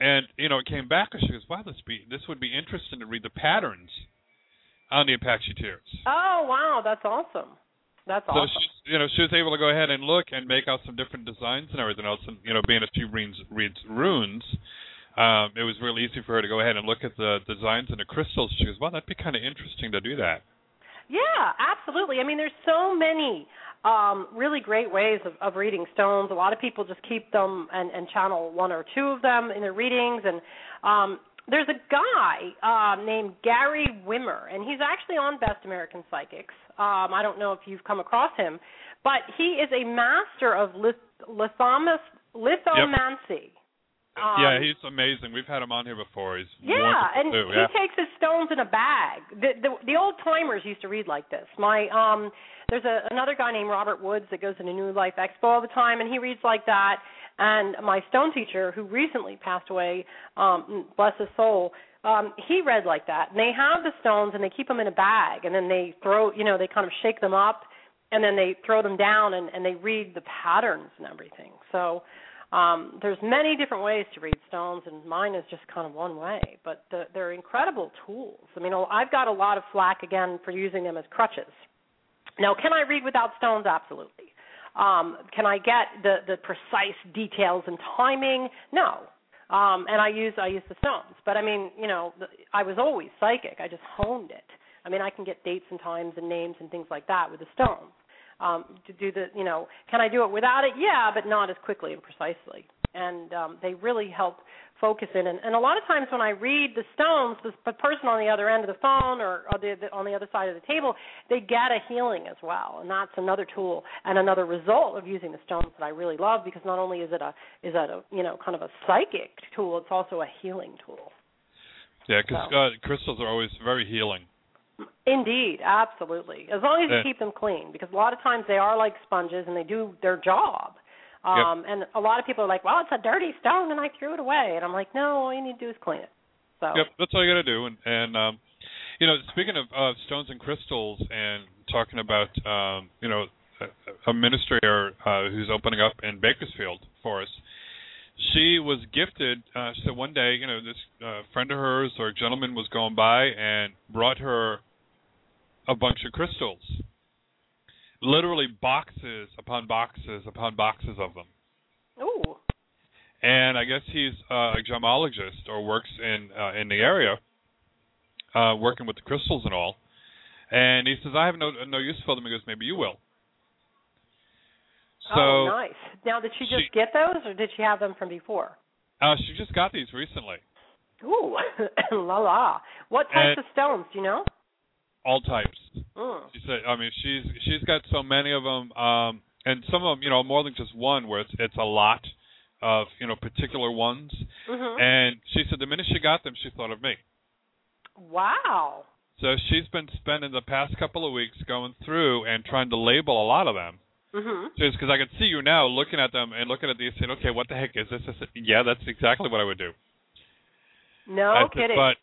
And, you know, it came back, and she goes, wow, this would be interesting to read the patterns on the Apache tears. Oh, wow, that's awesome. That's awesome. So she, you know, she was able to go ahead and look and make out some different designs and everything else. And, you know, being that she reads runes, it was really easy for her to go ahead and look at the designs and the crystals. She goes, wow, that'd be kind of interesting to do that. Yeah, absolutely. I mean, there's so many really great ways of reading stones. A lot of people just keep them and channel one or two of them in their readings. And there's a guy named Gary Wimmer, and he's actually on Best American Psychics. I don't know if you've come across him, but he is a master of lithomancy. Yep. Yeah, he's amazing. We've had him on here before. He's wonderful too. Yeah, and he takes his stones in a bag. The old timers used to read like this. There's another guy named Robert Woods that goes to the New Life Expo all the time, and he reads like that. And my stone teacher, who recently passed away, bless his soul, he read like that, and they have the stones, and they keep them in a bag, and then they throw, you know, they kind of shake them up, and then they throw them down, and they read the patterns and everything. So there's many different ways to read stones, and mine is just kind of one way, but they're incredible tools. I mean, I've got a lot of flack, again, for using them as crutches. Now, can I read without stones? Absolutely. Can I get the precise details and timing? No. And I use the stones. But, I mean, you know, I was always psychic. I just honed it. I mean, I can get dates and times and names and things like that with the stones. To do the, you know, can I do it without it? Yeah, but not as quickly and precisely. And they really help focus in. And a lot of times when I read the stones, the person on the other end of the phone or on the other side of the table, they get a healing as well. And that's another tool and another result of using the stones that I really love, because not only is it a you know, kind of a psychic tool, it's also a healing tool. Yeah, because crystals are always very healing. Indeed, absolutely. As long as you keep them clean, because a lot of times they are like sponges and they do their job. Yep. And a lot of people are like, well, it's a dirty stone, and I threw it away. And I'm like, no, all you need to do is clean it. So. Yep, that's all you got to do. And you know, speaking of stones and crystals and talking about, you know, a minister who's opening up in Bakersfield for us, she was gifted. So one day, you know, this friend of hers or gentleman was going by and brought her a bunch of crystals. Literally boxes upon boxes upon boxes of them. Ooh. And I guess he's a gemologist or works in the area, working with the crystals and all. And he says, I have no use for them. He goes, maybe you will. So, oh, nice. Now, did she get those, or did she have them from before? She just got these recently. Ooh, la la. What types of stones, do you know? All types. Mm. She said, I mean, she's got so many of them, and some of them, you know, more than just one, where it's a lot of, you know, particular ones. Mm-hmm. And she said the minute she got them, she thought of me. Wow. So she's been spending the past couple of weeks going through and trying to label a lot of them. Mm-hmm. Just because I could see you now looking at them and looking at these saying, okay, what the heck is this? I said, yeah, that's exactly what I would do. No kidding. But,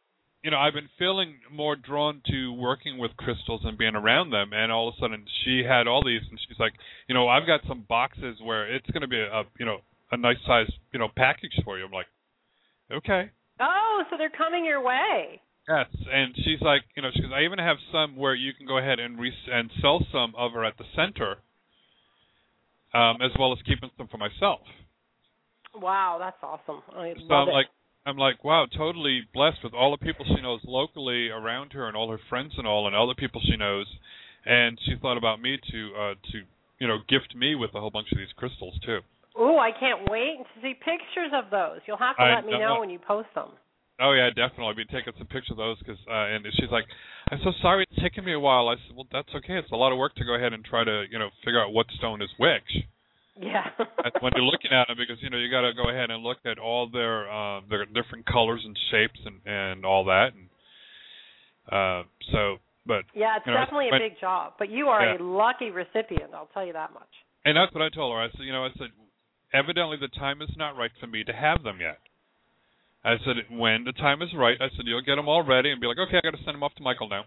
you know, I've been feeling more drawn to working with crystals and being around them, and all of a sudden she had all these, and she's like, you know, I've got some boxes where it's going to be a nice size, you know, package for you. I'm like, okay. Oh, so they're coming your way. Yes, and she's like, you know, she goes, I even have some where you can go ahead and sell some of her at the center, as well as keeping some for myself. Wow, that's awesome. I love it. I'm like, wow, totally blessed with all the people she knows locally around her and all her friends and all, and other people she knows. And she thought about me to you know, gift me with a whole bunch of these crystals too. Oh, I can't wait to see pictures of those. You'll have to let me know when you post them. Oh, yeah, definitely. I'll be taking some pictures of those. Cause, and she's like, I'm so sorry it's taken me a while. I said, well, that's okay. It's a lot of work to go ahead and try to, you know, figure out what stone is which. Yeah. When you're looking at them, because, you know, you got to go ahead and look at all their different colors and shapes and all that. And so, but yeah, it's definitely a big job. But you are a lucky recipient, I'll tell you that much. And that's what I told her. I said, you know, evidently the time is not right for me to have them yet. I said, when the time is right, I said, you'll get them all ready and be like, okay, I got to send them off to Michael now.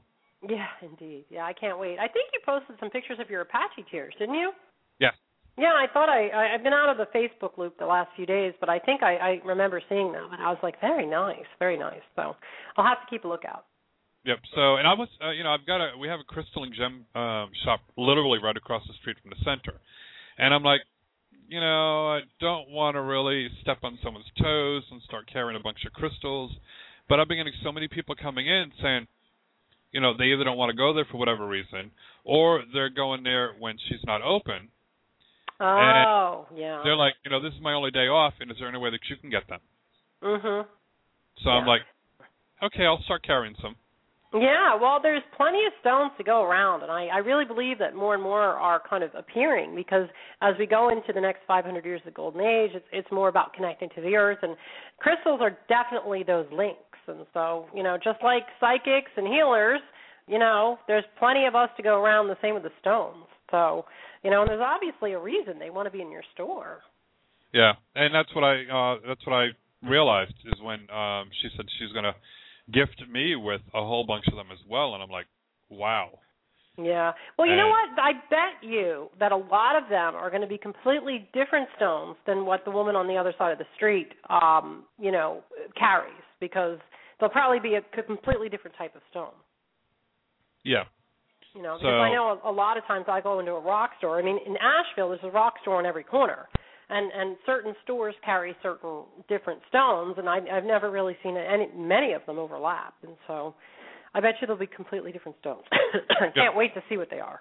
Yeah, indeed. Yeah, I can't wait. I think you posted some pictures of your Apache tears, didn't you? Yeah. Yeah, I thought I've been out of the Facebook loop the last few days, but I think I remember seeing them, and I was like, very nice, very nice. So I'll have to keep a lookout. Yep. So, and I was, I've got we have a crystal and gem shop literally right across the street from the center, and I'm like, I don't want to really step on someone's toes and start carrying a bunch of crystals, but I've been getting so many people coming in saying, they either don't want to go there for whatever reason, or they're going there when she's not open. Oh, and yeah. They're like, this is my only day off, and is there any way that you can get them? Mm-hmm. So yeah. I'm like, okay, I'll start carrying some. Yeah, well, there's plenty of stones to go around, and I really believe that more and more are kind of appearing, because as we go into the next 500 years of the Golden Age, it's more about connecting to the earth, and crystals are definitely those links. And so, just like psychics and healers, there's plenty of us to go around, the same with the stones. So, and there's obviously a reason they want to be in your store. Yeah, and that's what I realized is when she said she's going to gift me with a whole bunch of them as well, and I'm like, wow. Yeah. Well, you know what? I bet you that a lot of them are going to be completely different stones than what the woman on the other side of the street, carries, because they'll probably be a completely different type of stone. Yeah. Because I know a lot of times I go into a rock store. I mean, in Asheville, there's a rock store on every corner, and certain stores carry certain different stones, and I've never really seen many of them overlap, and so I bet you they'll be completely different stones. I can't wait to see what they are.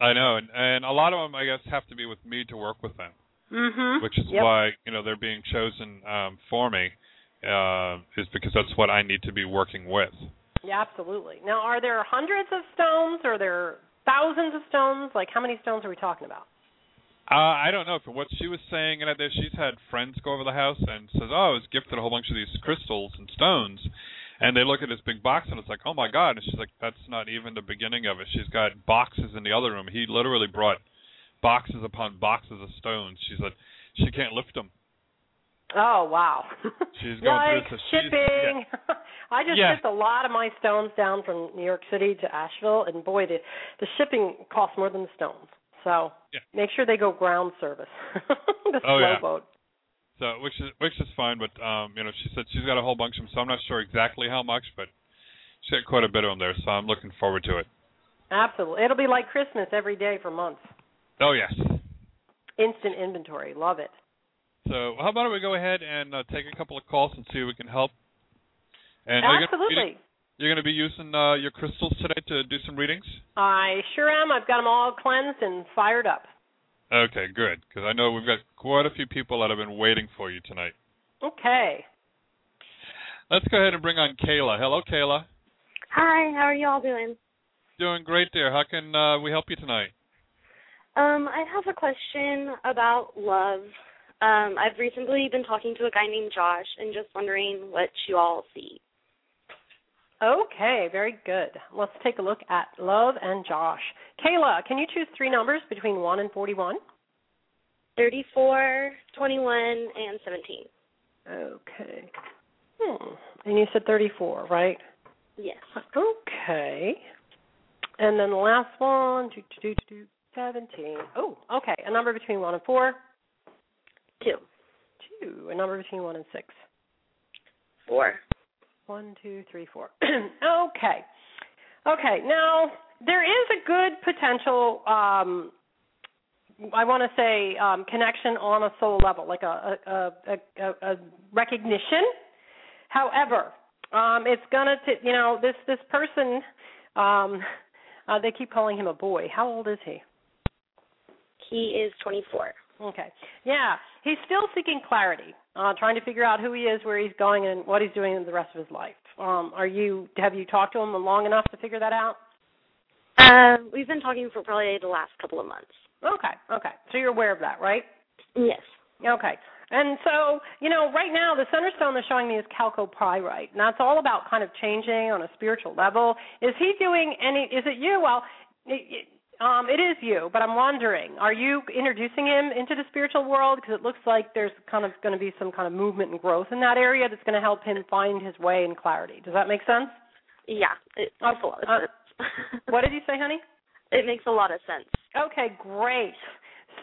I know, and a lot of them, I guess, have to be with me to work with them, mm-hmm. which is why they're being chosen for me, is because that's what I need to be working with. Yeah, absolutely. Now, are there hundreds of stones? Or are there thousands of stones? Like, how many stones are we talking about? I don't know. For what she was saying, she's had friends go over the house and says, oh, I was gifted a whole bunch of these crystals and stones. And they look at this big box, and it's like, oh, my God. And she's like, that's not even the beginning of it. She's got boxes in the other room. He literally brought boxes upon boxes of stones. She said she can't lift them. Oh, wow. She's going through this. Shipping. Yeah. I just shipped a lot of my stones down from New York City to Asheville, and, boy, the shipping costs more than the stones. So make sure they go ground service, the slow boat. So, which is fine, but she said she's got a whole bunch of them, so I'm not sure exactly how much, but she had quite a bit of them there, so I'm looking forward to it. Absolutely. It'll be like Christmas every day for months. Oh, yes. Instant inventory. Love it. So how about we go ahead and take a couple of calls and see if we can help? And absolutely. You're going to be using your crystals today to do some readings? I sure am. I've got them all cleansed and fired up. Okay, good, because I know we've got quite a few people that have been waiting for you tonight. Okay. Let's go ahead and bring on Kayla. Hello, Kayla. Hi, how are you all doing? Doing great, dear. How can we help you tonight? I have a question about love. I've recently been talking to a guy named Josh and just wondering what you all see. Okay, very good. Let's take a look at Love and Josh. Kayla, can you choose three numbers between 1 and 41? 34, 21, and 17. Okay. And you said 34, right? Yes. Okay. And then the last one, 17. Oh, okay. A number between 1 and 4. 2. A number between 1 and 6. 4. 1, 2, 3, 4. Okay. Okay. Now, there is a good potential, connection on a soul level, like a recognition. However, it's going to, this person, they keep calling him a boy. How old is he? He is 24. Okay. Yeah, he's still seeking clarity, trying to figure out who he is, where he's going, and what he's doing in the rest of his life. Have you talked to him long enough to figure that out? We've been talking for probably the last couple of months. Okay. So you're aware of that, right? Yes. Okay. And so, right now the center stone they're showing me is chalcopyrite, and that's all about kind of changing on a spiritual level. Is he doing any – is it you? Well – It is you, but I'm wondering, are you introducing him into the spiritual world? Because it looks like there's kind of going to be some kind of movement and growth in that area that's going to help him find his way and clarity. Does that make sense? Yeah, it makes a lot of sense. What did you say, honey? It makes a lot of sense. Okay, great.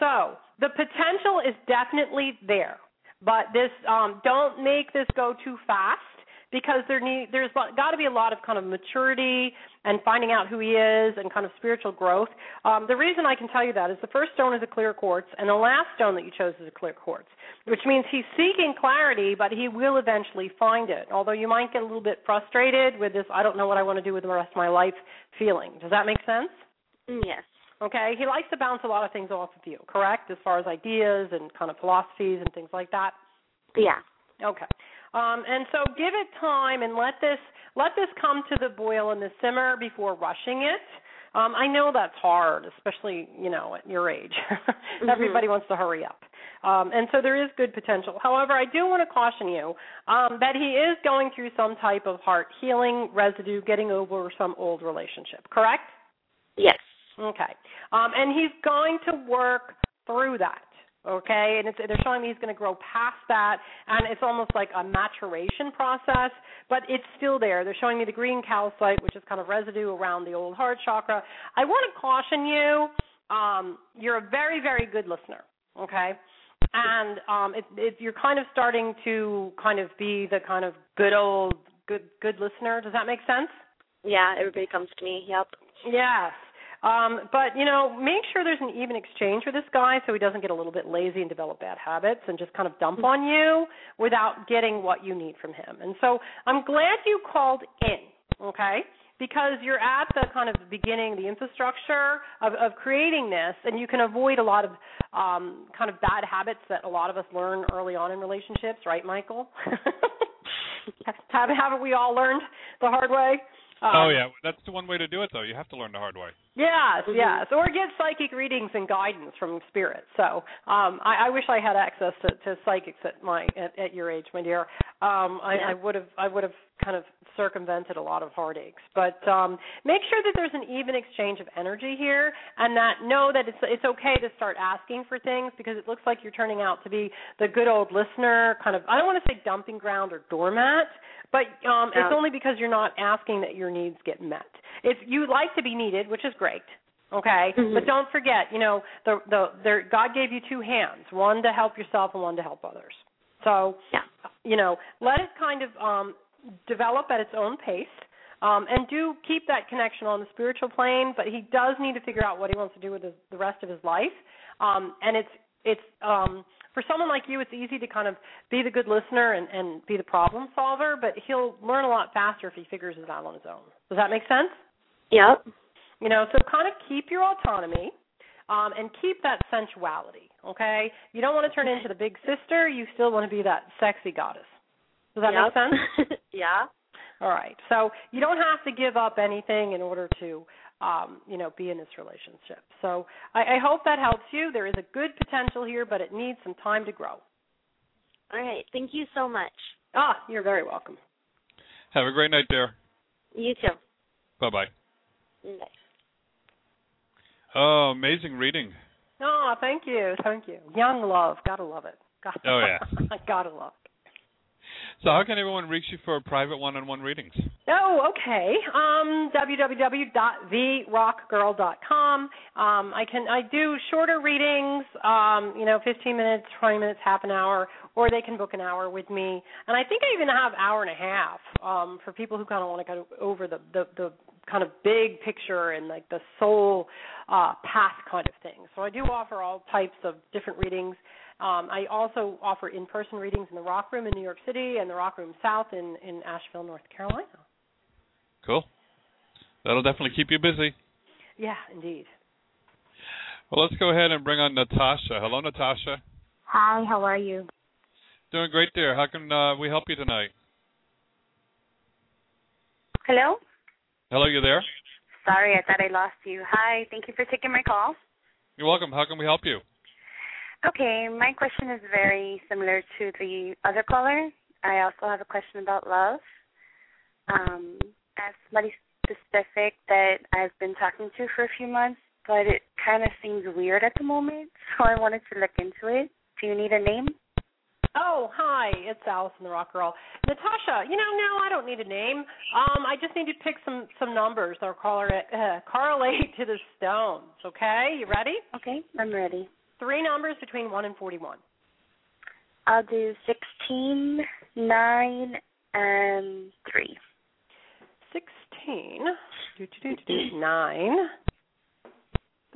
So the potential is definitely there, but this don't make this go too fast. Because there's got to be a lot of kind of maturity and finding out who he is and kind of spiritual growth. The reason I can tell you that is the first stone is a clear quartz, and the last stone that you chose is a clear quartz, which means he's seeking clarity, but he will eventually find it, although you might get a little bit frustrated with this I don't know what I want to do with the rest of my life feeling. Does that make sense? Yes. Okay, he likes to bounce a lot of things off of you, correct, as far as ideas and kind of philosophies and things like that? Yeah. Okay. And so give it time and let this come to the boil and the simmer before rushing it. I know that's hard, especially, you know, at your age. Everybody wants to hurry up. And so there is good potential. However, I do want to caution you that he is going through some type of heart healing, residue, getting over some old relationship, correct? Yes. Okay. And he's going to work through that. Okay, and they're showing me he's going to grow past that, and it's almost like a maturation process, but it's still there. They're showing me the green calcite, which is kind of residue around the old heart chakra. I want to caution you, you're a very, very good listener, okay? And you're kind of starting to kind of be the kind of good old, good listener. Does that make sense? Yeah, everybody comes to me, yep. Yes. But, you know, make sure there's an even exchange with this guy so he doesn't get a little bit lazy and develop bad habits and just kind of dump on you without getting what you need from him. And so I'm glad you called in, okay, because you're at the kind of beginning, the infrastructure of creating this, and you can avoid a lot of kind of bad habits that a lot of us learn early on in relationships, right, Michael? Haven't we all learned the hard way? Oh, yeah. That's the one way to do it, though. You have to learn the hard way. Yes, yes. Or get psychic readings and guidance from spirit. So I wish I had access to psychics at your age, my dear. I would have kind of circumvented a lot of heartaches. But make sure that there's an even exchange of energy here, and know that it's okay to start asking for things, because it looks like you're turning out to be the good old listener, kind of, I don't want to say dumping ground or doormat, but it's only because you're not asking that your needs get met. If you like to be needed, which is great, okay, but don't forget, you know, God gave you two hands, one to help yourself and one to help others. So, you know, let it kind of develop at its own pace, and do keep that connection on the spiritual plane, but he does need to figure out what he wants to do with the rest of his life, and it's for someone like you, it's easy to kind of be the good listener and be the problem solver, but he'll learn a lot faster if he figures it out on his own. Does that make sense? Yep. You know, so kind of keep your autonomy and keep that sensuality, okay? You don't want to turn into the big sister. You still want to be that sexy goddess. Does that make sense? Yeah. All right. So you don't have to give up anything in order to, you know, be in this relationship. So I hope that helps you. There is a good potential here, but it needs some time to grow. All right. Thank you so much. Ah, you're very welcome. Have a great night, dear. You too. Bye-bye. Bye. Oh, amazing reading. Oh, thank you. Thank you. Young love. Got to love it. Oh, yeah. Got to love it. So how can everyone reach you for private one-on-one readings? Oh, okay. www.therockgirl.com. I do shorter readings, you know, 15 minutes, 20 minutes, half an hour, or they can book an hour with me. And I think I even have hour and a half for people who kind of want to go over the kind of big picture and like the soul path kind of thing. So I do offer all types of different readings. I also offer in-person readings in the Rock Room in New York City and the Rock Room South in Asheville, North Carolina. Cool. That'll definitely keep you busy. Yeah, indeed. Well, let's go ahead and bring on Natasha. Hello, Natasha. Hi, how are you? Doing great, dear. How can we help you tonight? Hello? Hello, you there? Sorry, I thought I lost you. Hi, thank you for taking my call. You're welcome. How can we help you? Okay, my question is very similar to the other caller. I also have a question about love. I have somebody specific that I've been talking to for a few months, but it kind of seems weird at the moment, so I wanted to look into it. Do you need a name? Oh, hi, it's Allison the Rock Girl. Natasha, no, I don't need a name. I just need to pick some numbers that correlate to the stones, okay? You ready? Okay, I'm ready. Three numbers between 1 and 41. I'll do 16, 9, and 3. 16, 9,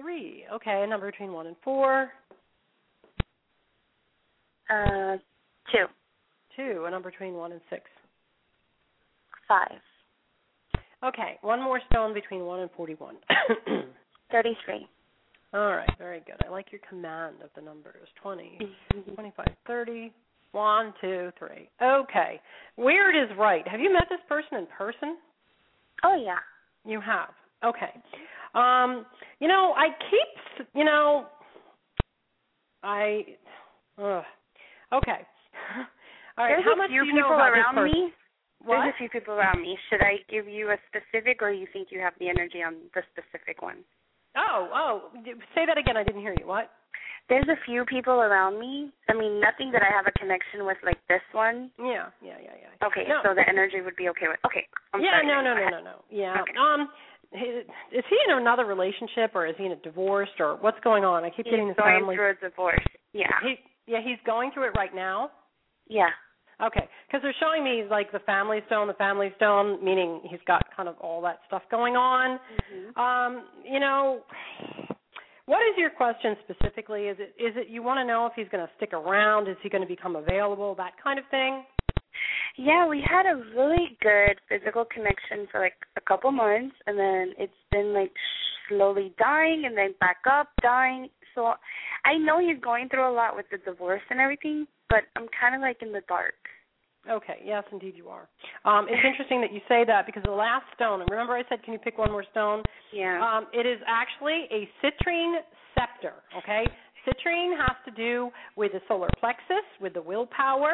3. Okay, a number between 1 and 4. 2. 2, a number between 1 and 6. 5. Okay, one more stone between 1 and 41. 33. All right, very good. I like your command of the numbers, 20, 25, 30, 1, 2, 3. Okay, weird is right. Have you met this person in person? Oh, yeah. You have? Okay. Okay. All right. How much do you know about this person? What? There's a few people around me. Should I give you a specific, or you think you have the energy on the specific one? Oh. Say that again. I didn't hear you. What? There's a few people around me. I mean, nothing that I have a connection with like this one. Yeah. Okay, no. So the energy would be okay with. Okay. No. Yeah. Okay. Is he in another relationship, or is he in a divorce, or what's going on? I keep getting the family. He's going through a divorce. Yeah. He's going through it right now? Yeah. Okay, because they're showing me, like, the family stone, meaning he's got kind of all that stuff going on. Mm-hmm. What is your question specifically? Is it you want to know if he's going to stick around? Is he going to become available? That kind of thing? Yeah, we had a really good physical connection for, like, a couple months, and then it's been, like, slowly dying and then back up, dying. So I know he's going through a lot with the divorce and everything, but I'm kind of like in the dark. Okay, yes, indeed you are. It's interesting that you say that, because the last stone, and remember I said, can you pick one more stone? Yeah. It is actually a citrine scepter, okay? Citrine has to do with the solar plexus, with the willpower,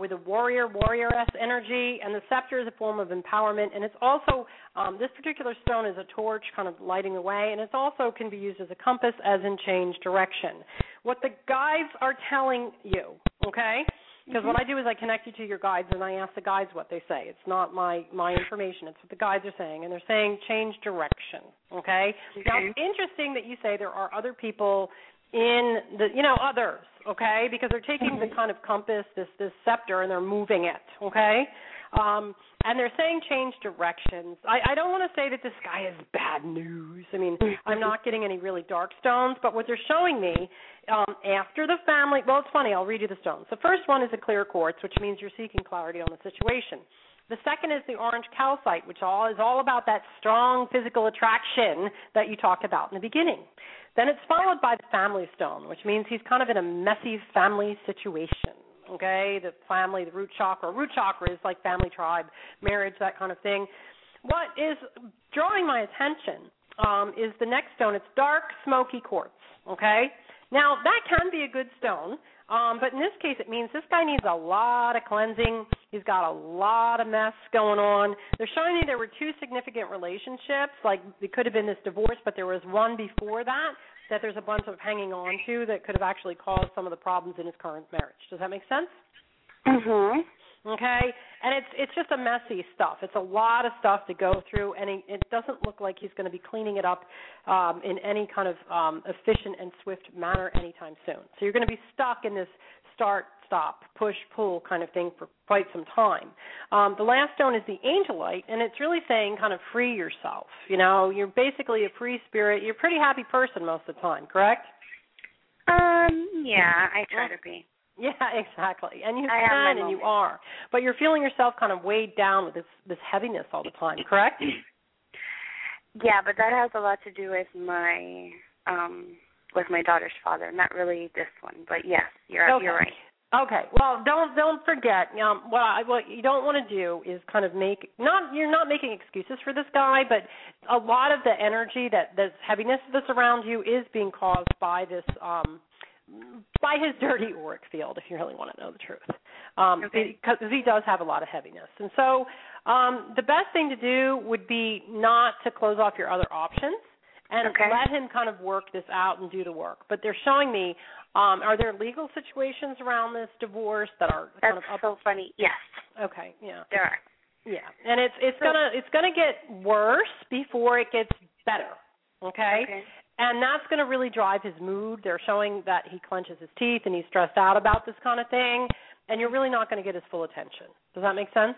with the warrior-warrioress energy, and the scepter is a form of empowerment. And it's also, this particular stone is a torch kind of lighting the way, and it also can be used as a compass, as in change direction. What the guides are telling you, okay, because what I do is I connect you to your guides, and I ask the guides what they say. It's not my information. It's what the guides are saying, and they're saying change direction, okay? Now, it's interesting that you say there are other people in the, others, okay, because they're taking the kind of compass, this scepter, and they're moving it, okay, and they're saying change directions. I don't want to say that this guy is bad news. I mean, I'm not getting any really dark stones, but what they're showing me after the family, well, it's funny, I'll read you the stones. The first one is a clear quartz, which means you're seeking clarity on the situation. The second is the orange calcite, which is all about that strong physical attraction that you talked about in the beginning. Then it's followed by the family stone, which means he's kind of in a messy family situation, okay? The family, the root chakra. Root chakra is like family, tribe, marriage, that kind of thing. What is drawing my attention is the next stone. It's dark, smoky quartz, okay? Now, that can be a good stone, but in this case it means this guy needs a lot of cleansing. He's got a lot of mess going on. They're showing me there were two significant relationships. Like, it could have been this divorce, but there was one before that there's a bunch of hanging on to that could have actually caused some of the problems in his current marriage. Does that make sense? Mm-hmm. Okay, and it's just a messy stuff. It's a lot of stuff to go through, and it doesn't look like he's going to be cleaning it up in any kind of efficient and swift manner anytime soon. So you're going to be stuck in this start, stop, push, pull kind of thing for quite some time. The last stone is the angelite, and it's really saying kind of free yourself. You're basically a free spirit. You're a pretty happy person most of the time, correct? Yeah, I try to be. Yeah, exactly. And you can, and you are. But you're feeling yourself kind of weighed down with this heaviness all the time, correct? Yeah, but that has a lot to do with my daughter's father. Not really this one, but yes, you're right. Okay. Well, don't forget. What you don't want to do is kind of you're not making excuses for this guy, but a lot of the energy that this heaviness that's around you is being caused by this. By his dirty auric field, if you really want to know the truth, because he does have a lot of heaviness. And so the best thing to do would be not to close off your other options and let him kind of work this out and do the work. But they're showing me, are there legal situations around this divorce that are kind of so funny? Yes. Okay. Yeah. There are. Yeah, and it's gonna get worse before it gets better. Okay. And that's going to really drive his mood. They're showing that he clenches his teeth and he's stressed out about this kind of thing, and you're really not going to get his full attention. Does that make sense?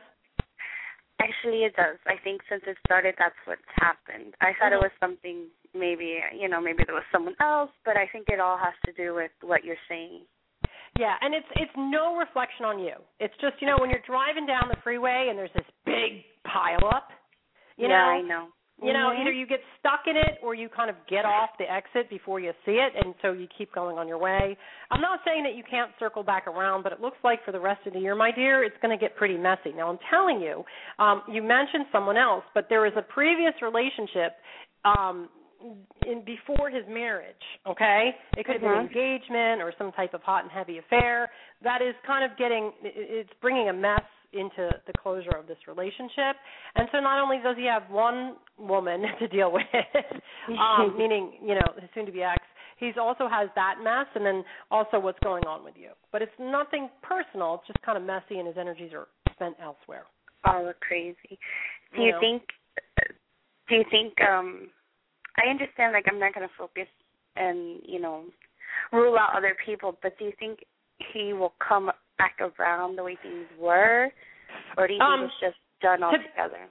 Actually, it does. I think since it started, that's what's happened. I thought it was something maybe there was someone else, but I think it all has to do with what you're saying. Yeah, and it's no reflection on you. It's just, when you're driving down the freeway and there's this big pileup, I know. Either you get stuck in it or you kind of get off the exit before you see it, and so you keep going on your way. I'm not saying that you can't circle back around, but it looks like for the rest of the year, my dear, it's going to get pretty messy. Now, I'm telling you, you mentioned someone else, but there was a previous relationship before his marriage, okay? It could be an engagement or some type of hot and heavy affair. That is kind of it's bringing a mess into the closure of this relationship. And so not only does he have one woman to deal with, meaning, his soon-to-be ex, he also has that mess and then also what's going on with you. But it's nothing personal. It's just kind of messy and his energies are spent elsewhere. Oh, look crazy. Do you think I understand, I'm not going to focus and, rule out other people, but do you think he will come back around the way things were, or do you think it's just done altogether?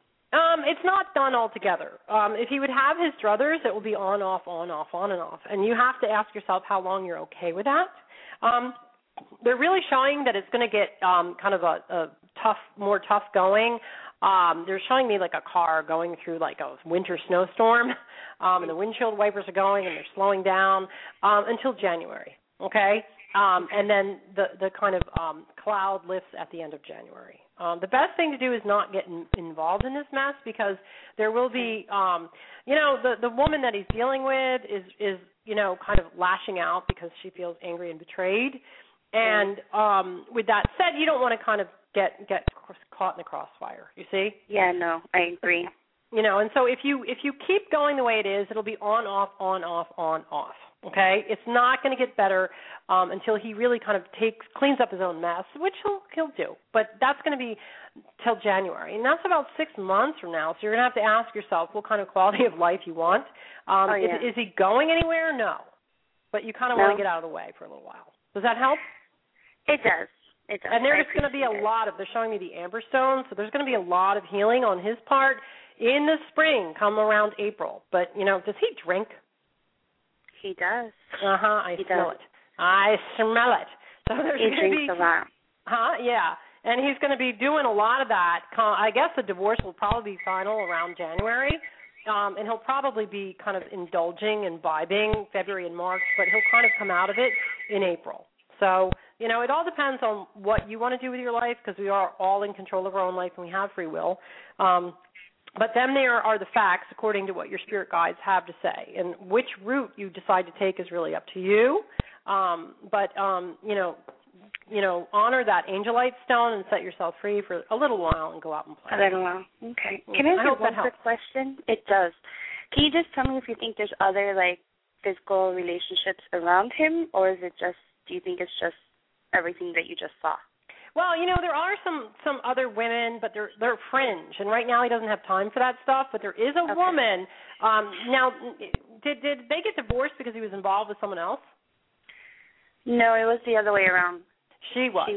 It's not done altogether. If he would have his druthers, it will be on, off. And you have to ask yourself how long you're okay with that. They're really showing that it's going to get kind of a more tough going. They're showing me a car going through a winter snowstorm, and the windshield wipers are going and they're slowing down until January, okay? And then the kind of cloud lifts at the end of January. The best thing to do is not get involved in this mess because there will be, the woman that he's dealing with is kind of lashing out because she feels angry and betrayed. And with that said, you don't want to kind of get caught in the crossfire, you see? Yeah, no, I agree. And so if you keep going the way it is, it'll be on, off. Okay, it's not going to get better until he really kind of cleans up his own mess, which he'll do. But that's going to be till January, and that's about 6 months from now. So you're going to have to ask yourself what kind of quality of life you want. Is he going anywhere? No, but you kind of want to get out of the way for a little while. Does that help? It does. It does. And there's going to be they're showing me the amber stone, so there's going to be a lot of healing on his part in the spring, come around April. But does he drink? He does. I smell it. So there's he drinks a lot. Yeah. And he's going to be doing a lot of that. I guess the divorce will probably be final around January, and he'll probably be kind of indulging and vibing February and March, but he'll kind of come out of it in April. So, it all depends on what you want to do with your life because we are all in control of our own life and we have free will. But then there are the facts according to what your spirit guides have to say. And which route you decide to take is really up to you. But honor that angelite stone and set yourself free for a little while and go out and play. A little while. Okay. Can I ask one quick question? It does. Can you just tell me if you think there's other, physical relationships around him, or is it just, do you think it's just everything that you just saw? Well, there are some other women, but they're fringe, and right now he doesn't have time for that stuff. But there is a woman. Now, did they get divorced because he was involved with someone else? No, it was the other way around. She was.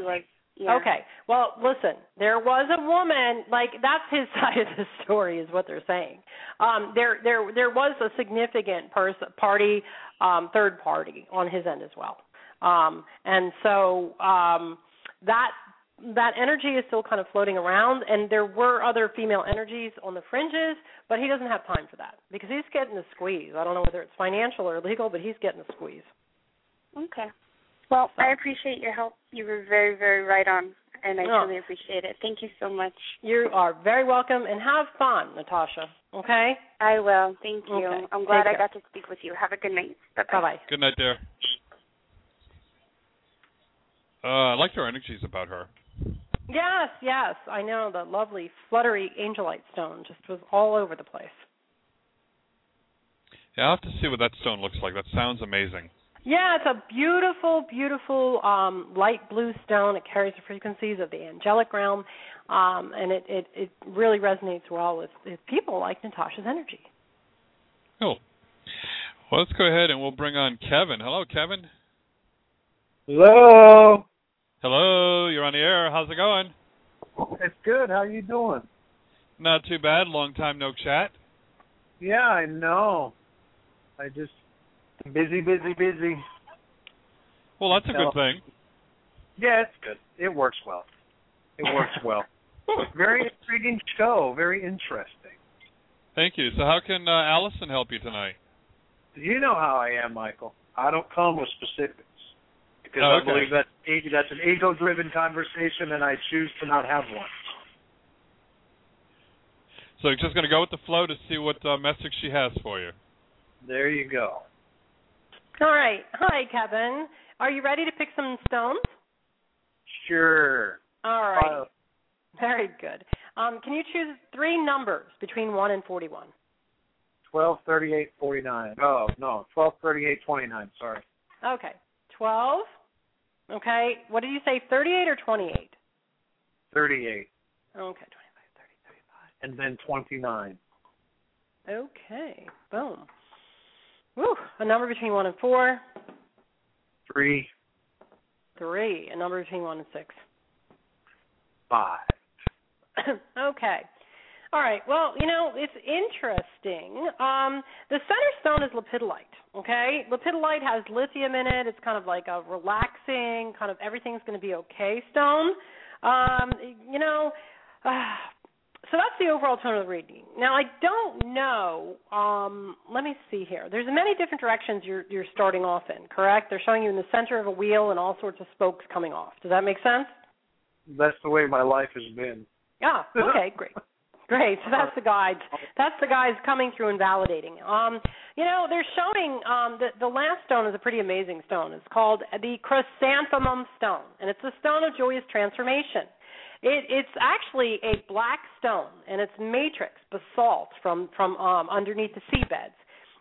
Yeah. Okay. Well, listen, there was a woman. That's his side of the story, is what they're saying. There was a significant party, third party on his end as well, and so that energy is still kind of floating around, and there were other female energies on the fringes, but he doesn't have time for that because he's getting a squeeze. I don't know whether it's financial or legal, but he's getting a squeeze. Okay. Well, so. I appreciate your help. You were very, very right on, and I truly appreciate it. Thank you so much. You are very welcome, and have fun, Natasha, okay? I will. Thank you. Okay. I'm glad I got to speak with you. Have a good night. Bye-bye. Bye-bye. Good night, dear. I liked her energies about her. Yes, I know. The lovely, fluttery angelite stone just was all over the place. Yeah, I'll have to see what that stone looks like. That sounds amazing. Yeah, it's a beautiful, beautiful light blue stone. It carries the frequencies of the angelic realm, and it really resonates well with people like Natasha's energy. Cool. Well, let's go ahead and we'll bring on Kevin. Hello, Kevin. Hello. Hello. You're on the air. How's it going? It's good. How you doing? Not too bad. Long time no chat. Yeah, I know. I just... Busy. Well, that's a good thing. Yeah, it's good. It works well. Very intriguing show. Very interesting. Thank you. So how can Allison help you tonight? You know how I am, Michael. I don't come with specifics. Because I believe that's an ego-driven conversation, and I choose to not have one. So you're just going to go with the flow to see what message she has for you. There you go. All right. Hi, Kevin. Are you ready to pick some stones? Sure. All right. Very good. Can you choose three numbers between 1 and 41? 12, 38, 49. Oh, no, 12, 38, 29. Sorry. Okay. 12. Okay. What did you say, 38 or 28? 38. Okay, 25, 30, 35. And then 29. Okay. Boom. Woo, a number between 1 and 4. 3. 3. A number between 1 and 6. 5. Okay. All right. Well, you know, it's interesting. The center stone is lepidolite, okay? Lepidolite has lithium in it. It's kind of like a relaxing, kind of everything's going to be okay stone. You know, so that's the overall tone of the reading. Now, I don't know. Let me see here. There's many different directions you're starting off in, correct? They're showing you in the center of a wheel and all sorts of spokes coming off. Does that make sense? That's the way my life has been. Yeah. Okay, great. So that's the guides. That's the guys coming through and validating. You know, they're showing the last stone is a pretty amazing stone. It's called the Chrysanthemum Stone, and it's a stone of joyous transformation. It's actually a black stone, and it's matrix basalt from underneath the seabeds.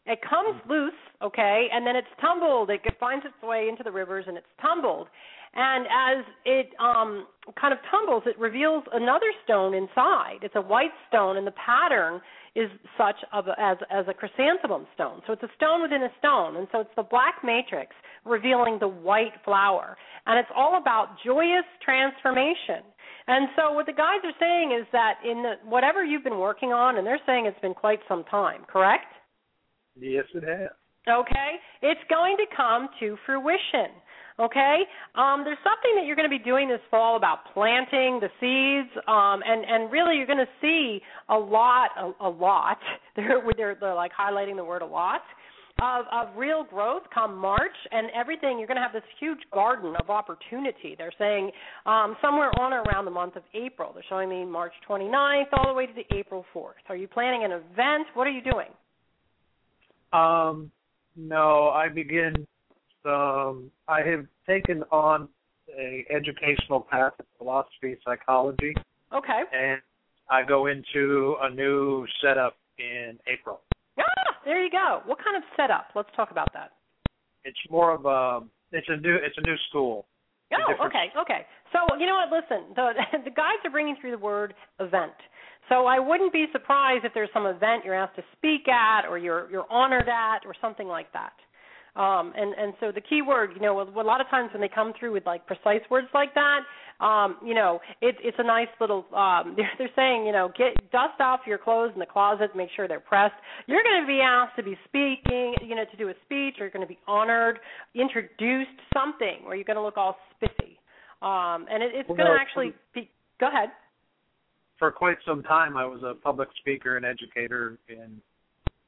It comes loose, okay, and then it's tumbled. It finds its way into the rivers, and it's tumbled. And as it kind of tumbles, it reveals another stone inside. It's a white stone, and the pattern is such as a chrysanthemum stone. So it's a stone within a stone, and so it's the black matrix revealing the white flower. And it's all about joyous transformation. And so what the guides are saying is that in whatever you've been working on, and they're saying it's been quite some time, correct? Yes, it has. Okay. It's going to come to fruition, okay? There's something that you're going to be doing this fall about planting the seeds, and really you're going to see a lot. They're like highlighting the word a lot. Of real growth come March and everything, you're going to have this huge garden of opportunity. They're saying somewhere on or around the month of April. They're showing me March 29th all the way to the April 4th. Are you planning an event? What are you doing? No, I begin. I have taken on an educational path in philosophy, psychology. Okay. And I go into a new setup in April. Ah, there you go. What kind of setup? Let's talk about that. It's more of a new school. Oh, okay. So you know what? Listen, the guides are bringing through the word event. So I wouldn't be surprised if there's some event you're asked to speak at, or you're honored at, or something like that. And so the key word, you know, a lot of times when they come through with like precise words like that, you know, it's a nice little, they're saying, you know, dust off your clothes in the closet, make sure they're pressed. You're going to be asked to be speaking, you know, to do a speech, or you're going to be honored, introduced something, or you're going to look all spiffy. And it's going to actually be, go ahead. For quite some time, I was a public speaker and educator, and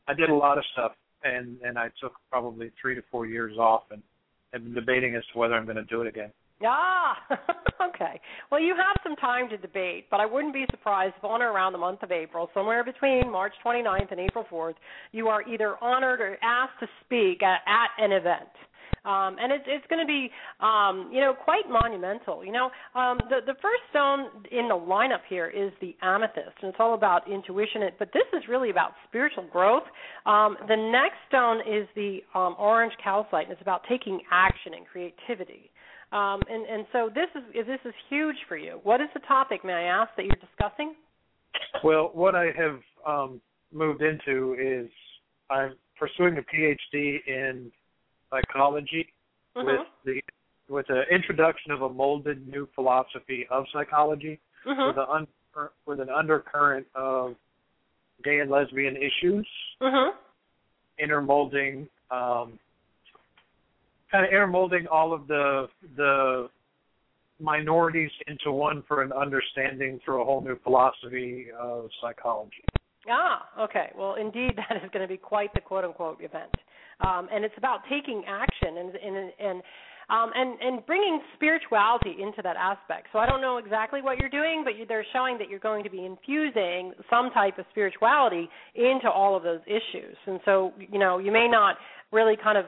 I did a lot of stuff. And I took probably 3 to 4 years off, and have been debating as to whether I'm going to do it again. Ah, okay. Well, you have some time to debate, but I wouldn't be surprised if on or around the month of April, somewhere between March 29th and April 4th, you are either honored or asked to speak at an event. And it's going to be, quite monumental. The first stone in the lineup here is the amethyst, and it's all about intuition, but this is really about spiritual growth. The next stone is the orange calcite, and it's about taking action and creativity. And so this is huge for you. What is the topic, may I ask, that you're discussing? Well, what I have moved into is I'm pursuing a PhD in psychology with the introduction of a molded new philosophy of psychology with an undercurrent of gay and lesbian issues, intermolding, kind of intermolding all of the minorities into one for an understanding through a whole new philosophy of psychology. Ah, okay. Well, indeed, that is going to be quite the quote-unquote event. And it's about taking action and bringing spirituality into that aspect. So I don't know exactly what you're doing, but they're showing that you're going to be infusing some type of spirituality into all of those issues. And so, you may not really kind of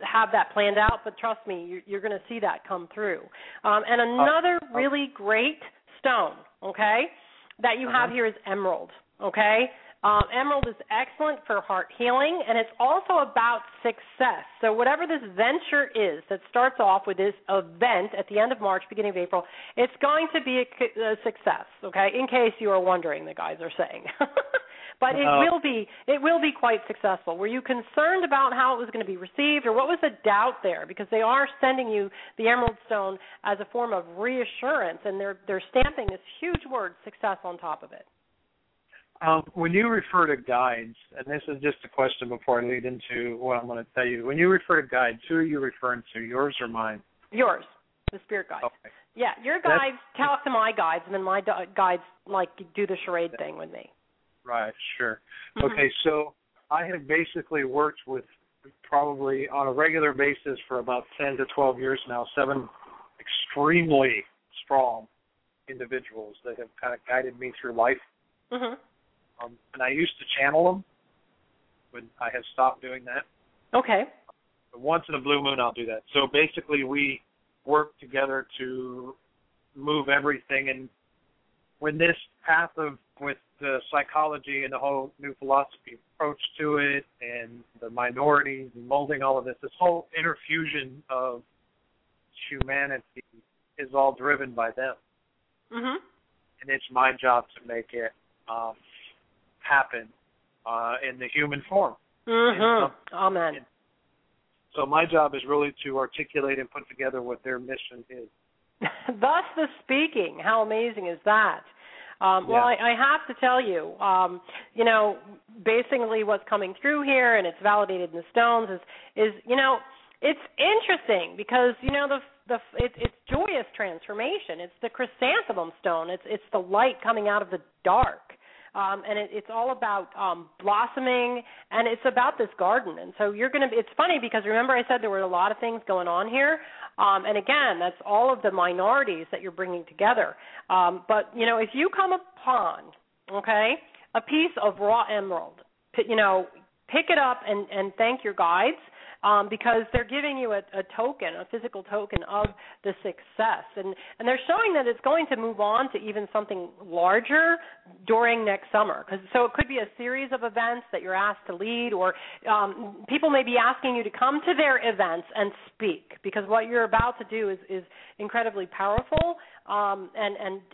have that planned out, but trust me, you're going to see that come through. And another really great stone, okay, that you have here is emerald, okay? Emerald is excellent for heart healing, and it's also about success. So whatever this venture is that starts off with this event at the end of March, beginning of April, it's going to be a success, okay, in case you are wondering, the guys are saying. But it will be quite successful. Were you concerned about how it was going to be received, or what was the doubt there? Because they are sending you the emerald stone as a form of reassurance, and they're stamping this huge word success on top of it. When you refer to guides, and this is just a question before I lead into what I'm going to tell you. When you refer to guides, who are you referring to, yours or mine? Yours, the spirit guides. Okay. Yeah, your guides talk to my guides, and then my guides like do the charade thing with me. Right, sure. Okay, so I have basically worked with probably on a regular basis for about 10 to 12 years now, 7 extremely strong individuals that have kind of guided me through life. And I used to channel them, but I have stopped doing that. Okay. But once in a blue moon I'll do that. So basically we work together to move everything, and when this path with the psychology and the whole new philosophy approach to it and the minorities and molding all of this whole interfusion of humanity is all driven by them. And it's my job to make it happen in the human form. Amen. So my job is really to articulate and put together what their mission is. Thus the speaking. How amazing is that? Well, I have to tell you, basically what's coming through here, and it's validated in the stones, is it's interesting because, it's joyous transformation. It's the Chrysanthemum Stone. It's the light coming out of the dark. And it's all about blossoming, and it's about this garden. And so it's funny because remember I said there were a lot of things going on here. And again, that's all of the minorities that you're bringing together. But, if you come upon, a piece of raw emerald, pick it up and thank your guides. Because they're giving you a physical token of the success. And they're showing that it's going to move on to even something larger during next summer. So it could be a series of events that you're asked to lead, or people may be asking you to come to their events and speak, because what you're about to do is incredibly powerful. And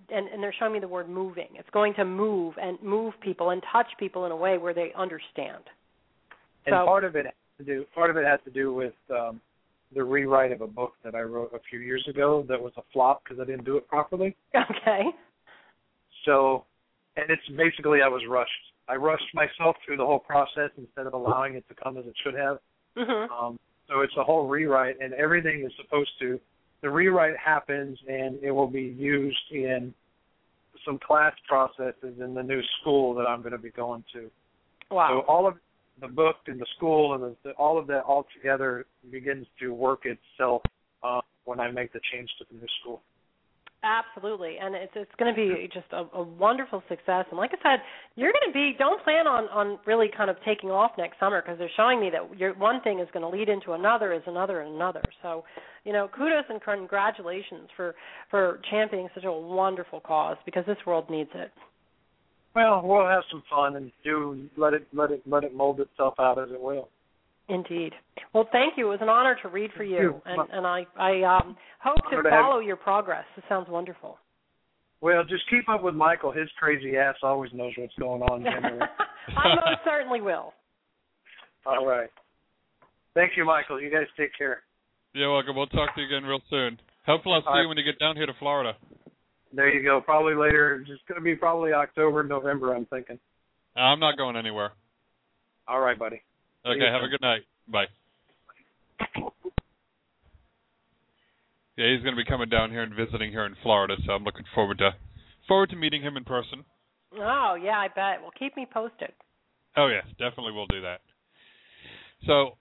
they're showing me the word moving. It's going to move and move people and touch people in a way where they understand. And so, part of it has to do with the rewrite of a book that I wrote a few years ago that was a flop because I didn't do it properly. Okay. So, and it's basically I was rushed. I rushed myself through the whole process instead of allowing it to come as it should have. So it's a whole rewrite, and everything is the rewrite happens, and it will be used in some class processes in the new school that I'm going to be going to. Wow. So all of the book and the school and all of that all together begins to work itself when I make the change to the new school. Absolutely, and it's going to be just a wonderful success. And like I said, you're going to be, don't plan on really kind of taking off next summer, because they're showing me that one thing is going to lead into another, is another, and another. So, you know, kudos and congratulations for championing such a wonderful cause, because this world needs it. Well, we'll have some fun and do let it mold itself out as it will. Indeed. Well, thank you. It was an honor to read for you, and I hope to follow your progress. It sounds wonderful. Well, just keep up with Michael. His crazy ass always knows what's going on. I most certainly will. All right. Thank you, Michael. You guys take care. You're welcome. We'll talk to you again real soon. Hopefully I'll see you when you get down here to Florida. There you go. Probably later. It's going to be probably October, November, I'm thinking. I'm not going anywhere. All right, buddy. Okay, have a good night. Bye. Yeah, he's going to be coming down here and visiting here in Florida, so I'm looking forward to meeting him in person. Oh, yeah, I bet. Well, keep me posted. Oh, yes, definitely will do that. So,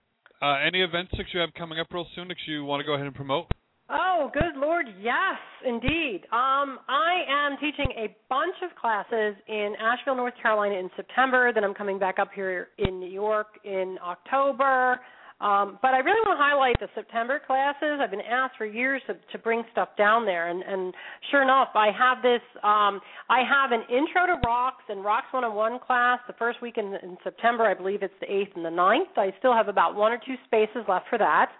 any events that you have coming up real soon that you want to go ahead and promote? Oh, good Lord, yes, indeed. I am teaching a bunch of classes in Asheville, North Carolina in September. Then I'm coming back up here in New York in October. But I really want to highlight the September classes. I've been asked for years to bring stuff down there. And sure enough, I have this, I have an Intro to Rocks and Rocks 101 class the first week in September. I believe it's the 8th and the 9th. I still have about one or two spaces left for that.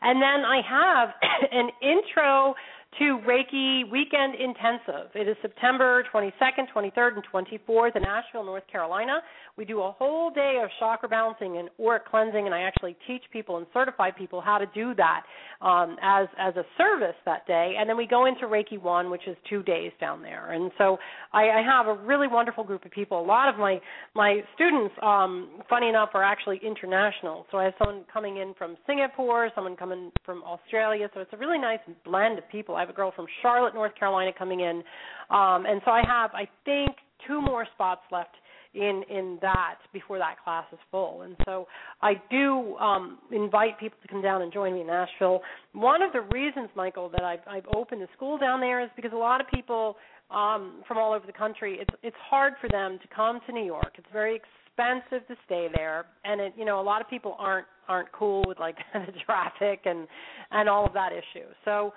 And then I have an Intro to Reiki Weekend Intensive. It is September 22nd, 23rd, and 24th in Asheville, North Carolina. We do a whole day of chakra balancing and auric cleansing, and I actually teach people and certify people how to do that as a service that day. And then we go into Reiki 1, which is 2 days down there. And so I have a really wonderful group of people. A lot of my students, funny enough, are actually international. So I have someone coming in from Singapore, someone coming from Australia. So it's a really nice blend of people. I have a girl from Charlotte, North Carolina, coming in. And so I have, I think, two more spots left in that before that class is full. And so I do invite people to come down and join me in Asheville. One of the reasons, Michael, that I've opened the school down there is because a lot of people from all over the country, it's hard for them to come to New York. It's very expensive to stay there, and it, you know, a lot of people aren't cool with like the traffic and all of that issue. So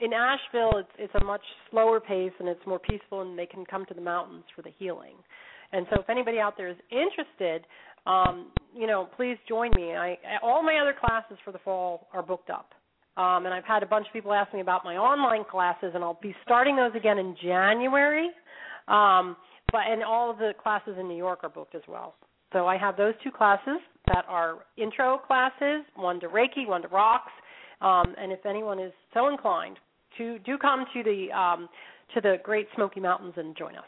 in Asheville, it's a much slower pace and it's more peaceful, and they can come to the mountains for the healing. And so if anybody out there is interested, you know, please join me. All my other classes for the fall are booked up. And I've had a bunch of people ask me about my online classes, and I'll be starting those again in January. And all of the classes in New York are booked as well. So I have those two classes that are intro classes, one to Reiki, one to Rocks. And if anyone is so inclined, do come to the Great Smoky Mountains and join us.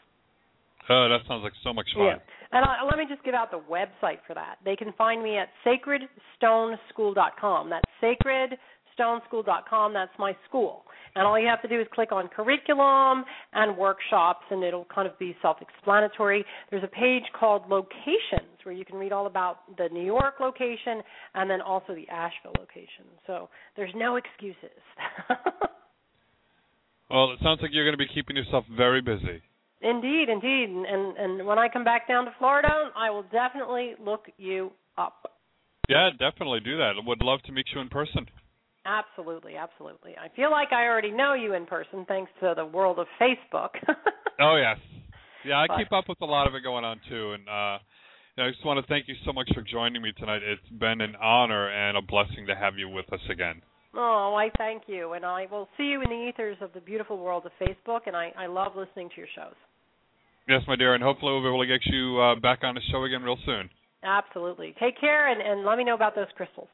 Oh, that sounds like so much fun. Yeah. And let me just give out the website for that. They can find me at sacredstoneschool.com. That's sacredstoneschool.com. That's my school. And all you have to do is click on curriculum and workshops, and it'll kind of be self-explanatory. There's a page called locations where you can read all about the New York location and then also the Asheville location. So there's no excuses. Well, it sounds like you're going to be keeping yourself very busy. Indeed, indeed. And when I come back down to Florida, I will definitely look you up. Yeah, definitely do that. Would love to meet you in person. Absolutely, absolutely. I feel like I already know you in person thanks to the world of Facebook. Oh, yes. Yeah, I keep up with a lot of it going on, too. And you know, I just want to thank you so much for joining me tonight. It's been an honor and a blessing to have you with us again. Oh, I thank you. And I will see you in the ethers of the beautiful world of Facebook, and I love listening to your shows. Yes, my dear, and hopefully we'll be able to get you back on the show again real soon. Absolutely. Take care, and let me know about those crystals.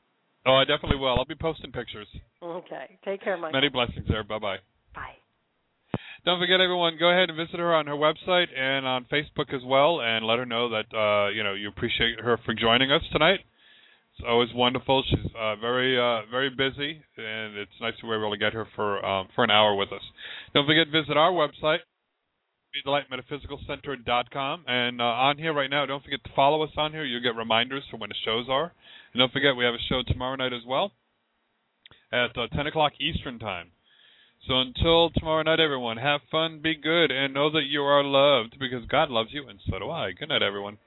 Oh, I definitely will. I'll be posting pictures. Okay. Take care, Michael. Many blessings there. Bye-bye. Bye. Don't forget, everyone, go ahead and visit her on her website and on Facebook as well, and let her know that, you know, you appreciate her for joining us tonight. It's always wonderful. She's very, very busy, and it's nice to be able to get her for an hour with us. Don't forget, visit our website, BeTheLightMetaphysicalCenter.com, and on here right now, don't forget to follow us on here. You'll get reminders for when the shows are. And don't forget, we have a show tomorrow night as well at 10 o'clock Eastern Time. So until tomorrow night, everyone, have fun, be good, and know that you are loved because God loves you, and so do I. Good night, everyone.